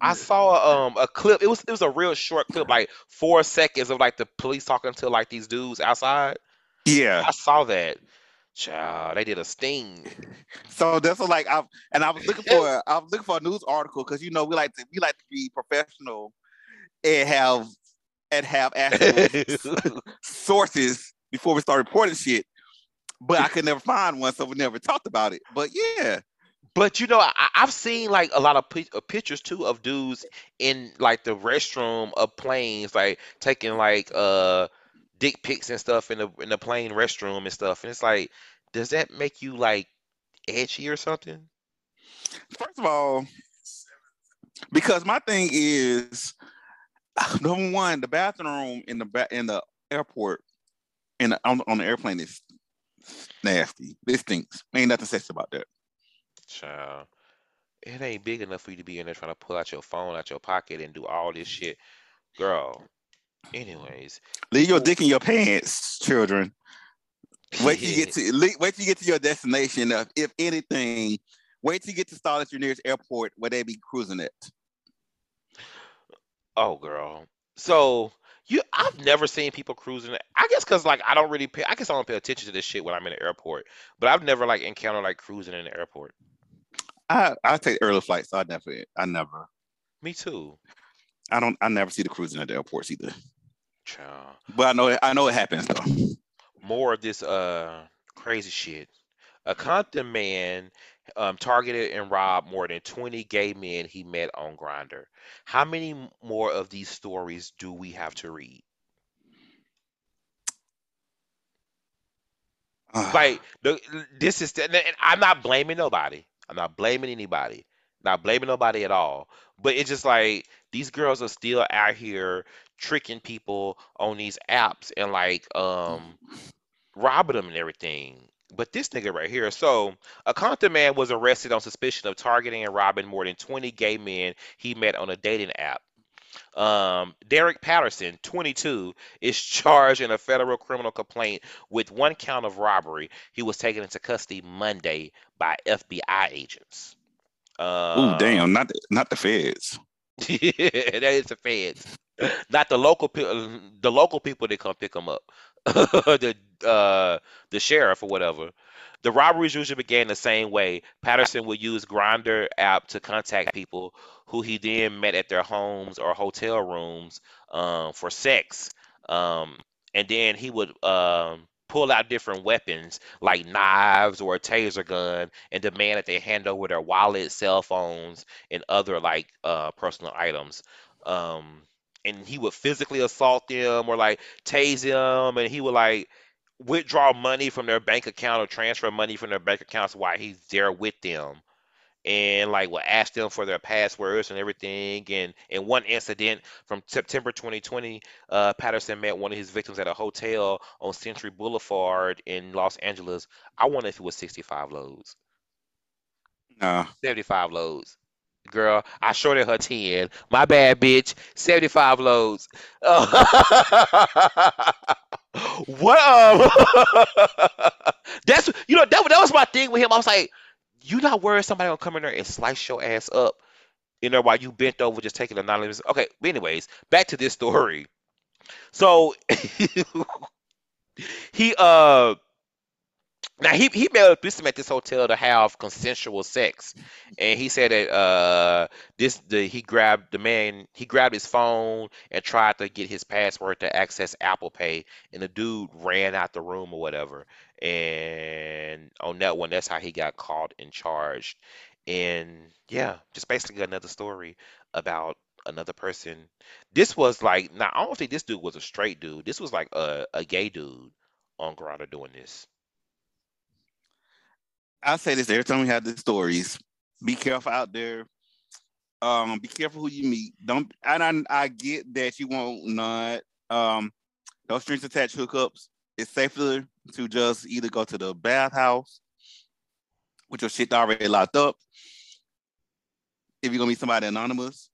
a clip. It was a real short clip, like 4 seconds of like the police talking to like these dudes outside. Yeah, I saw that. Child, they did a sting. So that's what, like, I was looking for a news article, because you know we like to be professional and have actual sources before we start reporting shit. But I could never find one, so we never talked about it. But yeah. But you know, I've seen like a lot of pictures too of dudes in like the restroom of planes, like taking like dick pics and stuff in the plane restroom and stuff, and it's like, does that make you like edgy or something? First of all, because my thing is, number one, the bathroom in the airport on the airplane is nasty. It stinks. Ain't nothing sexy about that. Child, it ain't big enough for you to be in there trying to pull out your phone out your pocket and do all this shit, girl. Anyways, leave your dick in your pants, children. Wait till you get to your destination. If anything, wait till you get to stall at your nearest airport where they be cruising it. Oh, girl. So I've never seen people cruising. I guess because like I don't pay attention to this shit when I'm in the airport. But I've never like encountered like cruising in the airport. I take early flights, so I never. Me too. I never see the cruising at the airports either. Child. But I know it happens though. More of this crazy shit. A Compton man targeted and robbed more than 20 gay men he met on Grindr. How many more of these stories do we have to read? Like, this is, and I'm not blaming nobody. I'm not blaming anybody. Not blaming nobody at all. But it's just like, these girls are still out here tricking people on these apps and like robbing them and everything. But this nigga right here, so a Compton man was arrested on suspicion of targeting and robbing more than 20 gay men he met on a dating app. Derek Patterson, 22, is charged in a federal criminal complaint with one count of robbery. He was taken into custody Monday by FBI agents. Oh, damn, not the feds. Yeah, that is the feds. Not the local people that come pick them up. The sheriff or whatever. The robberies usually began the same way. Patterson would use Grindr app to contact people who he then met at their homes or hotel rooms for sex. And then he would pull out different weapons like knives or a taser gun and demand that they hand over their wallets, cell phones, and other like personal items. And he would physically assault them or like tase them, and he would like withdraw money from their bank account or transfer money from their bank accounts while he's there with them, and like will ask them for their passwords and everything. And in one incident from September 2020, Patterson met one of his victims at a hotel on Century Boulevard in Los Angeles. I wonder if it was 65 loads. No. 75 loads. Girl, I shorted her 10. My bad, bitch. 75 loads. What? That's, you know, that was my thing with him. I was like, you not worried somebody gonna come in there and slice your ass up, you know, while you bent over just taking a non-living. Okay, but anyways, back to this story. So he met up with him at this hotel to have consensual sex, and he said that he grabbed his phone and tried to get his password to access Apple Pay, and the dude ran out the room or whatever. And on that one, that's how he got caught and charged. And yeah, just basically another story about another person. This was like, now I don't think this dude was a straight dude. This was like a gay dude on Grindr doing this. I say this every time we have the stories. Be careful out there. Be careful who you meet. Don't. And I get that you won't not. No strings attached hookups. It's safer to just either go to the bathhouse with your shit already locked up. If you're gonna meet somebody anonymous,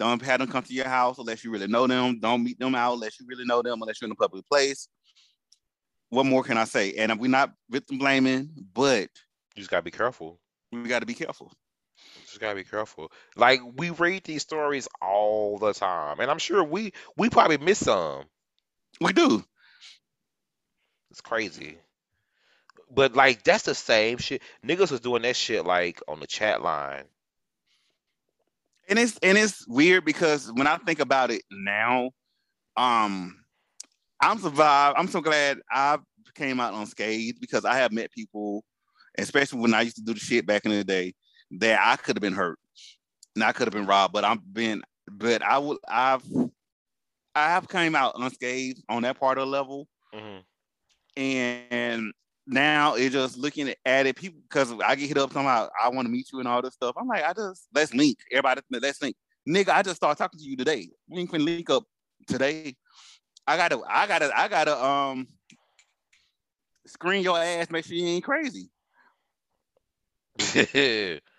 don't have them come to your house unless you really know them. Don't meet them out unless you really know them. Unless you're in a public place. What more can I say? And we're not victim blaming, but. You just gotta be careful. We gotta be careful. Just gotta be careful. Like, we read these stories all the time, and I'm sure we probably miss some. We do. It's crazy, but like that's the same shit. Niggas was doing that shit like on the chat line, and it's weird because when I think about it now, I'm survived. I'm so glad I came out unscathed because I have met people. Especially when I used to do the shit back in the day, that I could have been hurt and I could have been robbed, but I have came out unscathed on that part of the level. Mm-hmm. And now it's just looking at it, people, because I get hit up somehow, I want to meet you and all this stuff. I'm like, let's link. Everybody, let's link. Nigga, I just started talking to you today. We can link up today. I gotta screen your ass, make sure you ain't crazy.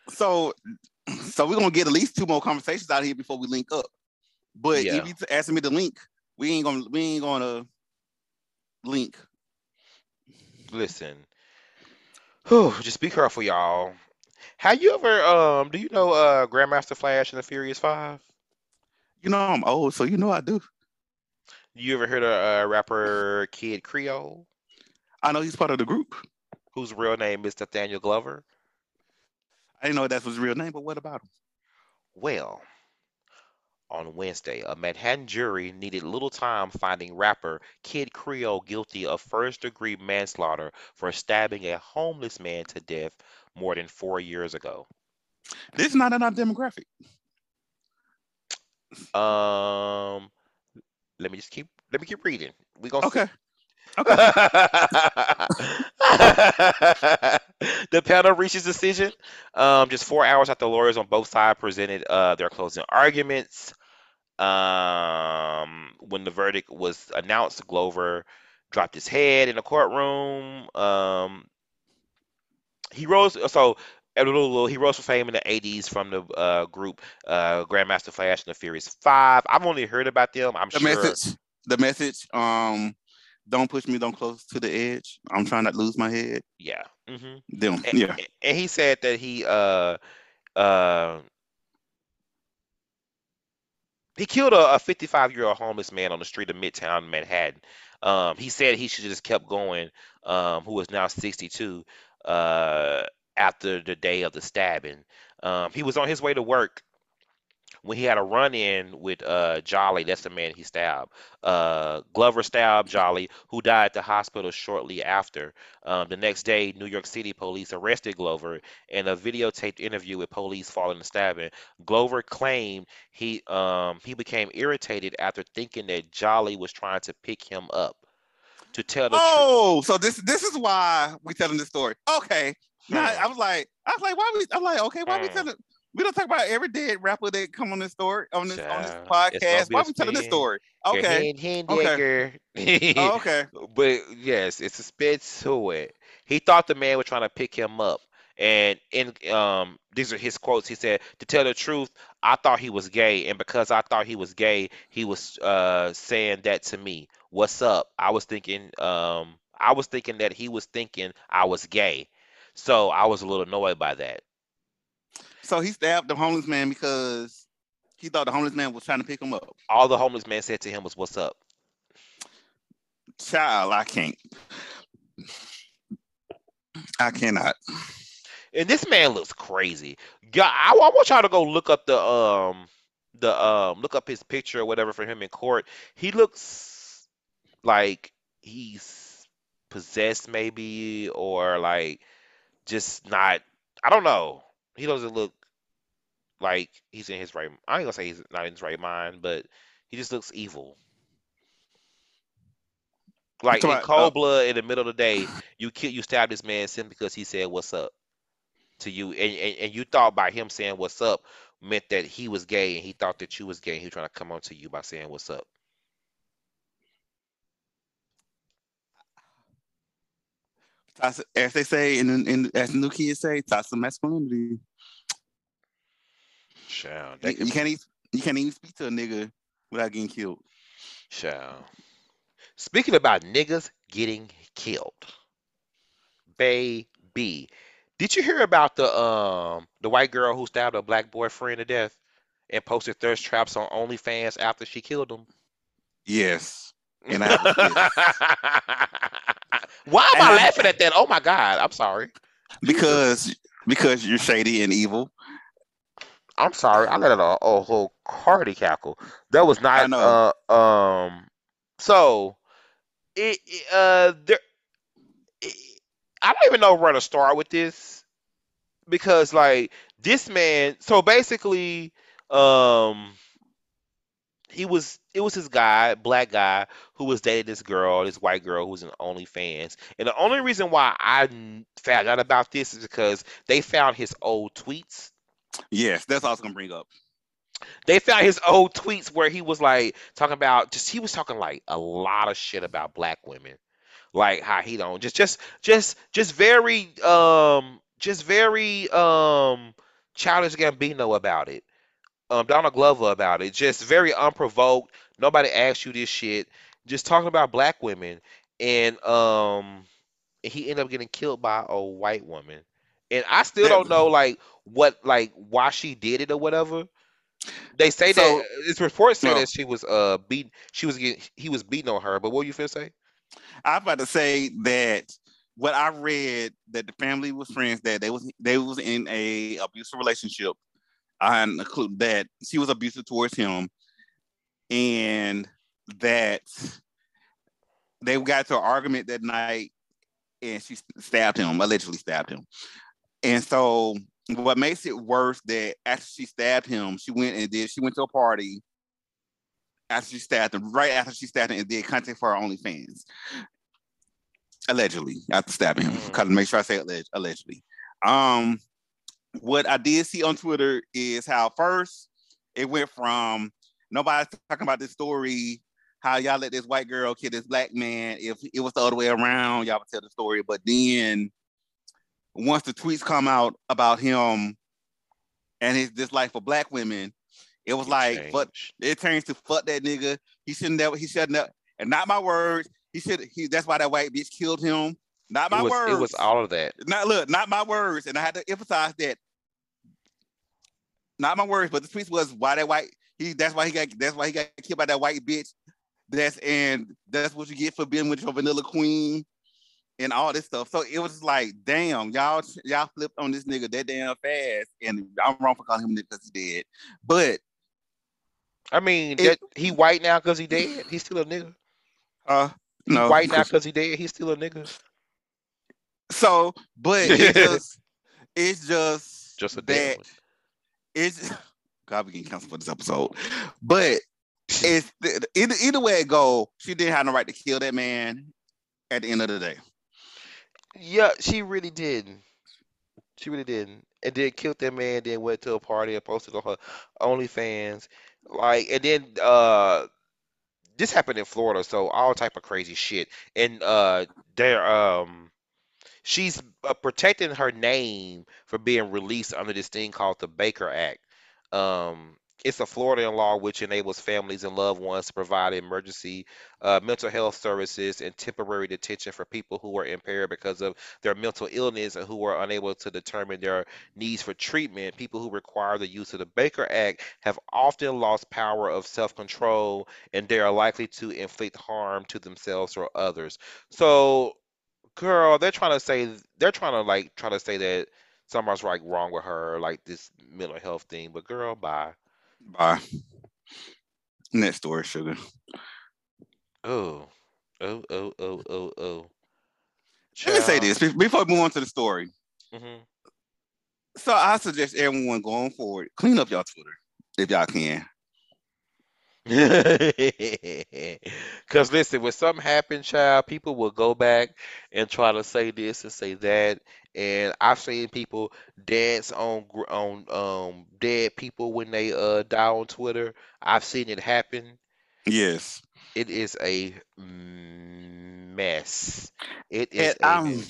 So we're gonna get at least 2 more conversations out here before we link up. But yeah. If you asking me to link, we ain't gonna link. Listen, just be careful, y'all. Have you ever do you know Grandmaster Flash and the Furious 5? You know I'm old, so you know I do. You ever heard of rapper Kid Creole? I know he's part of the group. Whose real name is Nathaniel Glover. I didn't know that's his real name, but what about him? Well, on Wednesday. A Manhattan jury needed little time finding rapper Kid Creole guilty of first-degree manslaughter for stabbing a homeless man to death more than 4 years ago. This is not in our demographic. Let me keep reading. We gonna see. Okay. The panel reached its decision just 4 hours after lawyers on both sides presented their closing arguments. When the verdict was announced, Glover dropped his head in the courtroom. He rose to fame in the 80s from the group Grandmaster Flash and the Furious Five. I've only heard about them. The message. Don't push me, don't close to the edge. I'm trying not to lose my head. Yeah. Mm-hmm. Them. Yeah. And he said that he killed a 55-year-old homeless man on the street of Midtown Manhattan. He said he should have just kept going. Who is now 62. After the day of the stabbing, he was on his way to work when he had a run-in with Jolly. That's the man he stabbed. Glover stabbed Jolly, who died at the hospital shortly after. The next day, New York City police arrested Glover. In a videotaped interview with police following the stabbing, Glover claimed he became irritated after thinking that Jolly was trying to pick him up to tell the truth. So this is why we're telling this story. Okay. No, I was like, why we? I'm like, okay, why we telling? We don't talk about every dead rapper that come on this story on this podcast. Why we telling this story? Okay, okay. Oh, okay. But yes, it's a spit to it. He thought the man was trying to pick him up, and these are his quotes. He said, "To tell the truth, I thought he was gay, and because I thought he was gay, he was saying that to me. What's up? I was thinking that he was thinking I was gay." So I was a little annoyed by that. So he stabbed the homeless man because he thought the homeless man was trying to pick him up. All the homeless man said to him was, "What's up?" Child, I can't. I cannot. And this man looks crazy. God, I want y'all to go look up look up his picture or whatever for him in court. He looks like he's possessed maybe, or like just not, I don't know. He doesn't look like he's in his right. I ain't gonna say he's not in his right mind, but he just looks evil. Like in cold blood in the middle of the day, you stabbed this man simply because he said "What's up" to you, and you thought by him saying "What's up" meant that he was gay, and he thought that you was gay, and he was trying to come on to you by saying "What's up." As they say, and as the new kids say, toxic masculinity. Child, you can't even speak to a nigga without getting killed. Child. Speaking about niggas getting killed, baby, did you hear about the white girl who stabbed a black boyfriend to death and posted thirst traps on OnlyFans after she killed him? Yes. And why am I laughing at that? Oh my God, I'm sorry. Because you're shady and evil. I'm sorry, I let it a whole hearty cackle. That was not. I know. So I don't even know where to start with this, because like this man. So basically, It was his guy, black guy, who was dating this white girl who was in OnlyFans. And the only reason why I found out about this is because they found his old tweets. Yes, that's all I was gonna bring up. They found his old tweets where he was like talking about he was talking like a lot of shit about black women, like how he don't just very Childish Gambino about it. Donald Glover about it, just very unprovoked. Nobody asked you this shit. Just talking about black women, and he ended up getting killed by a white woman. And I still don't know why she did it or whatever. They say that his reports say that she was he was beating on her. But what were you finna say? I'm about to say that what I read, that the family was friends, that they was in a abusive relationship. on a clip that she was abusive towards him, and that they got to an argument that night, and she stabbed him, allegedly stabbed him. And so what makes it worse that after she stabbed him, she went to a party after she stabbed him, right after she stabbed him, and did content for her OnlyFans. Allegedly, after stabbing him. Because make sure I say allegedly. What I did see on Twitter is how first it went from nobody's talking about this story, how y'all let this white girl kill this black man. If it was the other way around, y'all would tell the story. But then once the tweets come out about him and his dislike for black women, it was like, fuck, it changed to fuck that nigga. He shouldn't have, and not my words. That's why that white bitch killed him. Not my words. It was all of that. Not my words. And I had to emphasize that. Not my words, but the tweets was why that white, that's why he got killed by that white bitch. That's what you get for being with your vanilla queen and all this stuff. So it was like, damn, y'all flipped on this nigga that damn fast. And I'm wrong for calling him a nigga because he dead. But I mean, he white now because he dead. He's still a nigga. No, white now because he dead. He's still a nigga. So, but it's just a dead. It's God, we can cancel for this episode. But it's either way it go, she didn't have no right to kill that man. At the end of the day, yeah, she really didn't. She really didn't, and then killed that man. Then went to a party and posted on her OnlyFans, like, and then this happened in Florida, so all type of crazy shit. And she's protecting her name for being released under this thing called the Baker Act. It's a Florida law which enables families and loved ones to provide emergency mental health services and temporary detention for people who are impaired because of their mental illness and who are unable to determine their needs for treatment. People who require the use of the Baker Act have often lost power of self-control, and they are likely to inflict harm to themselves or others. So, girl, they're trying to say that something's like wrong with her, like this mental health thing. But girl, bye. Next story, sugar. Oh. Let me say this before we move on to the story. Mm-hmm. So I suggest everyone going forward, clean up y'all Twitter if y'all can. Because listen, when something happens, child, people will go back and try to say this and say that. And I've seen people dance on dead people when they die on Twitter. I've seen it happen. Yes, it is a mess. It is. I'm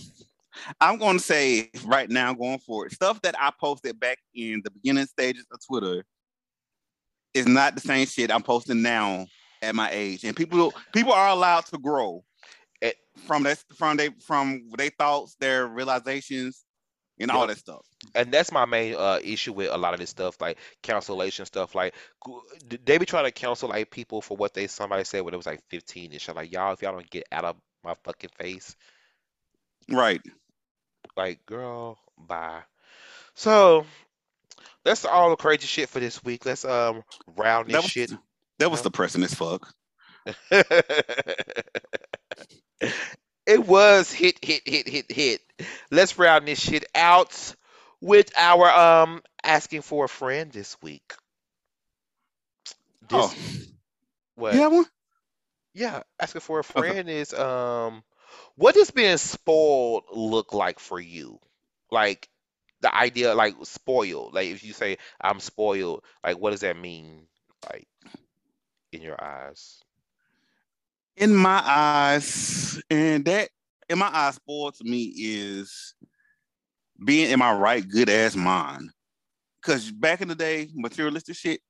going to say right now, going forward, stuff that I posted back in the beginning stages of Twitter is not the same shit I'm posting now at my age, and people are allowed to grow from their thoughts, their realizations, and all that stuff. And that's my main issue with a lot of this stuff, like cancellation stuff. Like they be trying to cancel like people for what somebody said when it was like 15 and shit. Like y'all, if y'all don't get out of my fucking face, right? Like girl, bye. So. That's all the crazy shit for this week. Let's round this shit. That was depressing as fuck. It was hit. Let's round this shit out with our asking for a friend this week. What? You have one? Yeah, asking for a friend is what does being spoiled look like for you? Like the idea, like spoiled, like if you say I'm spoiled, like what does that mean, like in your eyes? In my eyes, spoiled to me is being in my right good ass mind. Because back in the day, materialistic shit,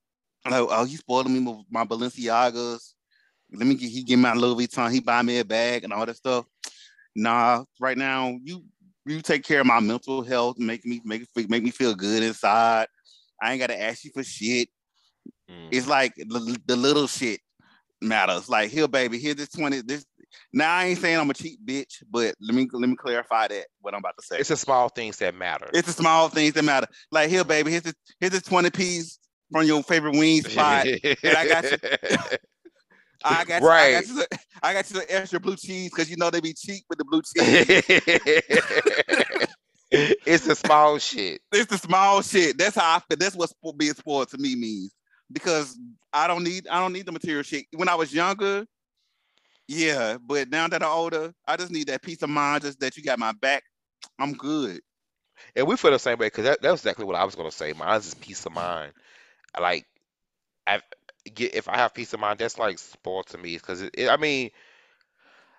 like oh he spoiled me with my Balenciagas, he give me my Louis Vuitton, he buy me a bag and all that stuff. Nah, right now you take care of my mental health, make me feel good inside. I ain't gotta ask you for shit. It's like the little shit matters. Like here, baby, here's this 20. This Now I ain't saying I'm a cheap bitch, but let me clarify that what I'm about to say. It's the small things that matter. It's the small things that mamatter. Like, here, baby, here's this 20 piece from your favorite wings spot. And I got you. I got you the extra blue cheese because you know they be cheap with the blue cheese. It's the small shit. It's the small shit. That's how I feel. That's what being spoiled to me means. Because I don't need the material shit. When I was younger, yeah, but now that I'm older, I just need that peace of mind, just that you got my back. I'm good. And we feel the same way, because that was exactly what I was gonna say. Mine's is peace of mind. Like, if I have peace of mind, that's like spoiled to me. Because I mean,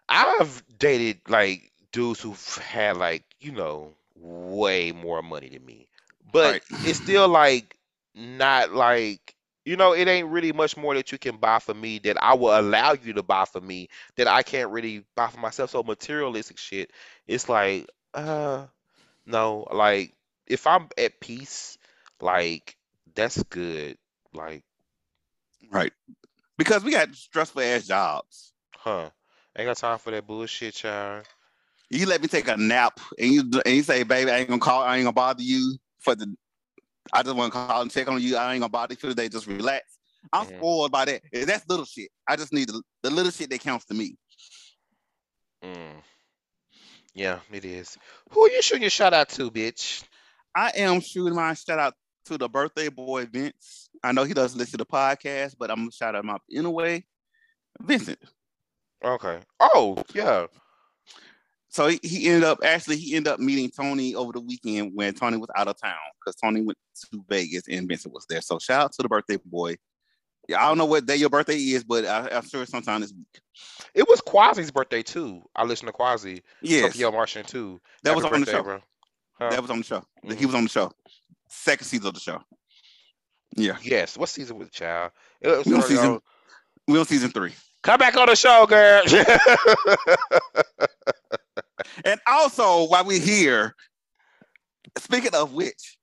I've dated like dudes who've had like, you know, way more money than me, but it's still like not like, you know, it ain't really much more that you can buy for me that I will allow you to buy for me that I can't really buy for myself. So materialistic shit, it's like, no, like if I'm at peace, like that's good. Like, right. Because we got stressful ass jobs. Huh. Ain't got time for that bullshit, child. You let me take a nap and you say, baby, I ain't gonna bother you for the, I just want to call and check on you. I ain't gonna bother you for the day. Just relax. I'm spoiled by that. That's little shit. I just need the little shit that counts to me. Mm. Yeah, it is. Who are you shooting your shout out to, bitch? I am shooting my shout out to the birthday boy, Vince. I know he doesn't listen to the podcast, but I'm gonna shout out him out anyway. Vincent. Okay. Oh, yeah. So he ended up meeting Tony over the weekend when Tony was out of town, because Tony went to Vegas and Vincent was there. So shout out to the birthday boy. Yeah, I don't know what day your birthday is, but I'm sure it's sometime this week. It was Quasi's birthday too. I listened to Quasi. Yes. Tokyo Martian too. That was on the show. Bro. Huh? That was on the show. Mm-hmm. He was on the show. Second season of the show. Yeah. Yes. What season was the child? We're on season 3. Come back on the show, girl. And also, while we're here, speaking of which,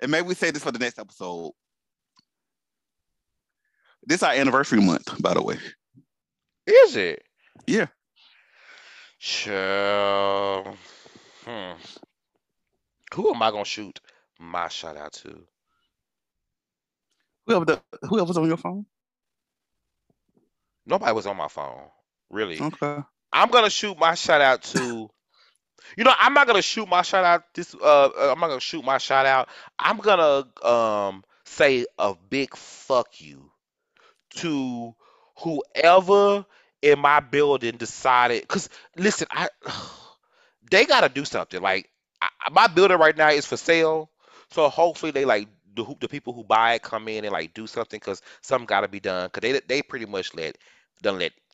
and maybe we say this for the next episode, this is our anniversary month, by the way. Is it? Yeah. Sure. Who am I going to shoot my shout out to? Whoever's on your phone? Nobody was on my phone, really. Okay. I'm gonna shoot my shout out to, you know, I'm not gonna shoot my shout out this. I'm not gonna shoot my shout out. I'm gonna say a big fuck you to whoever in my building decided. 'Cause listen, they gotta do something. Like my building right now is for sale, so hopefully they like the people who buy it come in and like do something, 'cause something gotta be done. 'Cause they pretty much let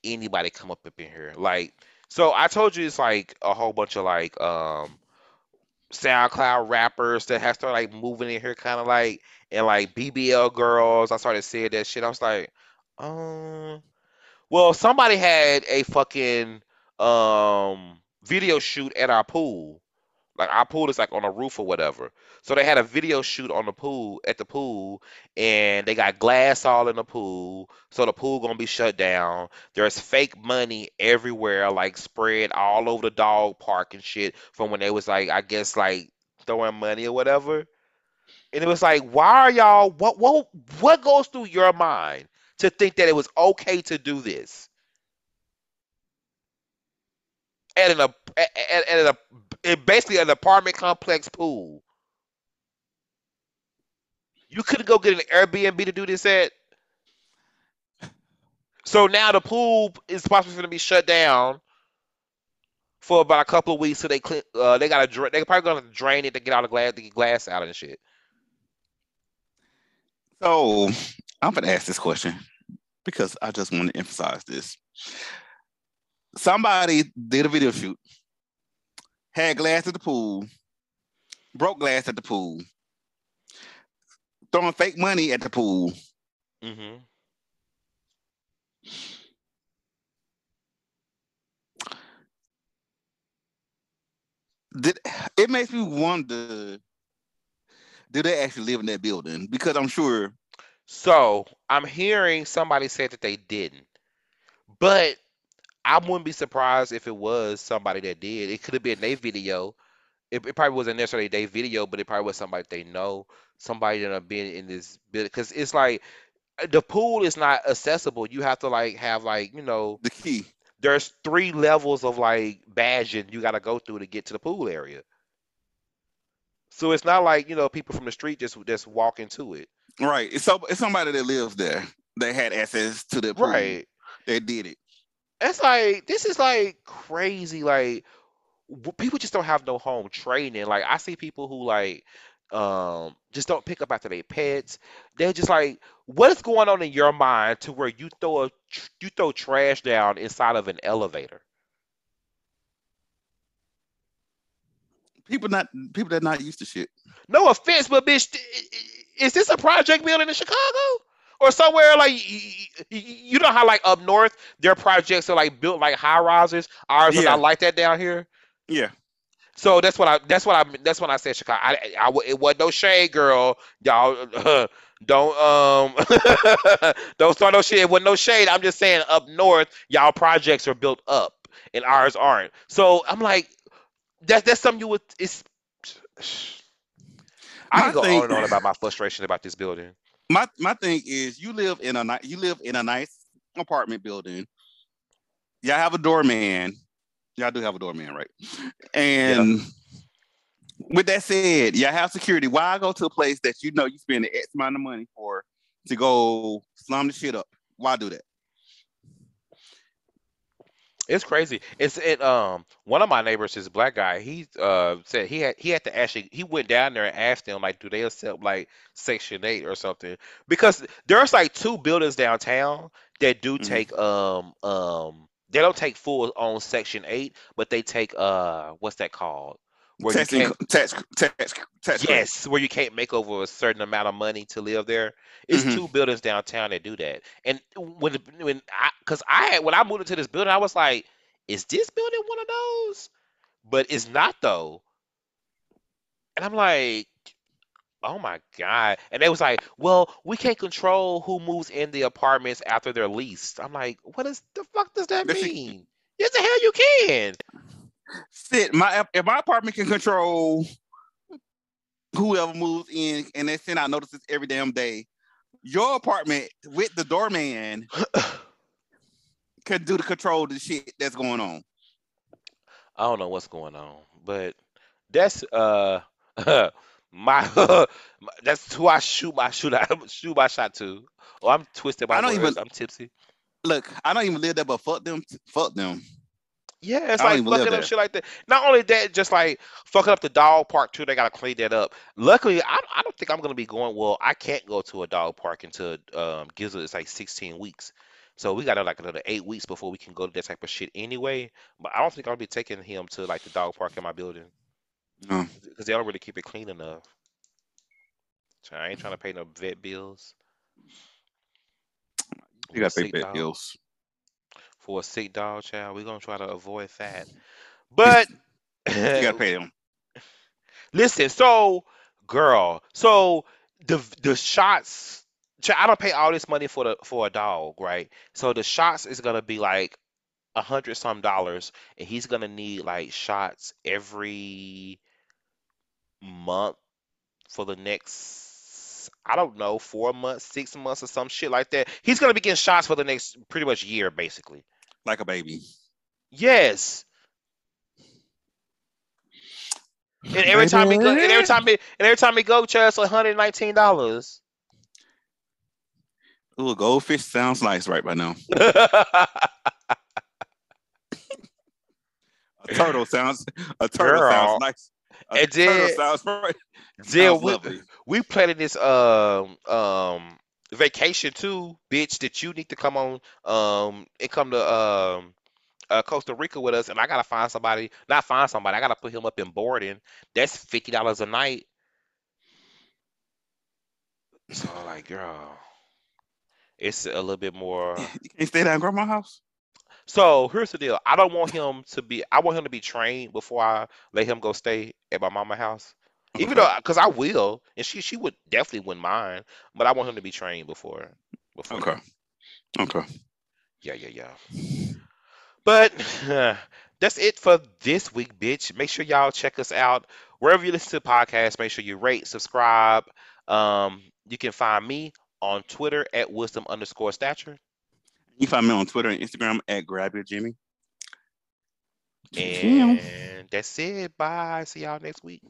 anybody come up in here. Like, so I told you it's like a whole bunch of like SoundCloud rappers that have started like moving in here, kind of like, and like BBL girls. I started seeing that shit. I was like, well, somebody had a fucking video shoot at our pool. Like our pool is like on a roof or whatever. So they had a video shoot on the pool, at the pool, and they got glass all in the pool. So the pool gonna be shut down. There's fake money everywhere, like spread all over the dog park and shit from when they was like, I guess like throwing money or whatever. And it was like, why are y'all, what goes through your mind to think that it was okay to do this? Basically an apartment complex pool. You couldn't go get an Airbnb to do this at. So now the pool is possibly going to be shut down for about a couple of weeks. So they probably going to drain it to get all the glass, to get glass out and shit. So I'm gonna ask this question because I just want to emphasize this. Somebody did a video shoot, had glass at the pool, broke glass at the pool, throwing fake money at the pool. Mm-hmm. It makes me wonder, do they actually live in that building? Because I'm sure. So I'm hearing somebody said that they didn't, but I wouldn't be surprised if it was somebody that did. It could have been their video. It probably wasn't necessarily their video, but it probably was somebody they know, somebody that have been in this business. Because it's like the pool is not accessible. You have to like have like, you know, the key. There's 3 levels of like badging you got to go through to get to the pool area. So it's not like, you know, people from the street just walk into it. Right. It's somebody that lived there. They had access to the pool. Right. They did it. It's like, this is like crazy. Like, people just don't have no home training. Like, I see people who like just don't pick up after their pets. They're just like, what is going on in your mind to where you throw trash down inside of an elevator? People that not used to shit. No offense, but bitch, is this a project building in Chicago or somewhere like you know how like up north their projects are like built like high rises? Ours are not like that down here. Yeah. So that's when I said Chicago. It wasn't no shade, girl. Y'all don't start no shit. It wasn't no shade. I'm just saying up north, y'all projects are built up and ours aren't. So I'm like. That's something you would. I can go on and on about my frustration about this building. My thing is, you live in a nice apartment building. Y'all have a doorman. Y'all do have a doorman, right? And with that said, y'all have security. Why go to a place that you know you spend X amount of money for to go slum the shit up? Why do that? It's crazy. One of my neighbors is a black guy. He said he had to actually he went down there and asked them like, do they accept like Section 8 or something? Because there's like 2 buildings downtown that do take they don't take full on Section 8, but they take what's that called? Where tax yes, where you can't make over a certain amount of money to live there. It's 2 buildings downtown that do that. And when I moved into this building, I was like, is this building one of those? But it's not though. And I'm like, oh my God. And they was like, well, we can't control who moves in the apartments after they're leased. I'm like, what is the fuck does that mean? Yes, the hell you can. If my apartment can control whoever moves in and they send out notices every damn day, your apartment with the doorman could do the control the shit that's going on. I don't know what's going on, but that's that's who I shoot my shot to. Oh, I'm twisted by words. I'm tipsy. Look, I don't even live there, but fuck them. Yeah, it's like fucking up shit like that. Not only that, just like fucking up the dog park too. They gotta clean that up. Luckily, I don't think I'm gonna be going. Well, I can't go to a dog park until Gisela is like 16 weeks. So we got like another 8 weeks before we can go to that type of shit anyway. But I don't think I'll be taking him to like the dog park in my building because they don't really keep it clean enough. So I ain't trying to pay no vet bills. You gotta pay vet bills. For a sick dog, child, we're gonna try to avoid that. But you gotta pay them. Listen, so girl, so the shots. I don't pay all this money for a dog, right? So the shots is gonna be like $100 some, and he's gonna need like shots every month for the next. I don't know, 4 months, 6 months, or some shit like that. He's gonna be getting shots for the next pretty much year, basically. Like a baby. Yes. And every time he go, and every time he go, it's $119. Ooh, goldfish sounds nice right by now. A turtle sounds nice. And then, we planning this vacation too, bitch, that you need to come on and come to Costa Rica with us. And I gotta I gotta put him up in boarding. That's $50 a night. So I'm like, girl, it's a little bit more. You can't stay down at grandma's house. So here's the deal. I want him to be trained before I let him go stay at my mama's house. Even though, because I will, and she would definitely wouldn't mind, but I want him to be trained before. Okay. Yeah. But that's it for this week, bitch. Make sure y'all check us out wherever you listen to podcasts. Make sure you rate, subscribe. You can find me on Twitter at wisdom_stature. You can find me on Twitter and Instagram at GrabYourJimmy. And that's it. Bye. See y'all next week.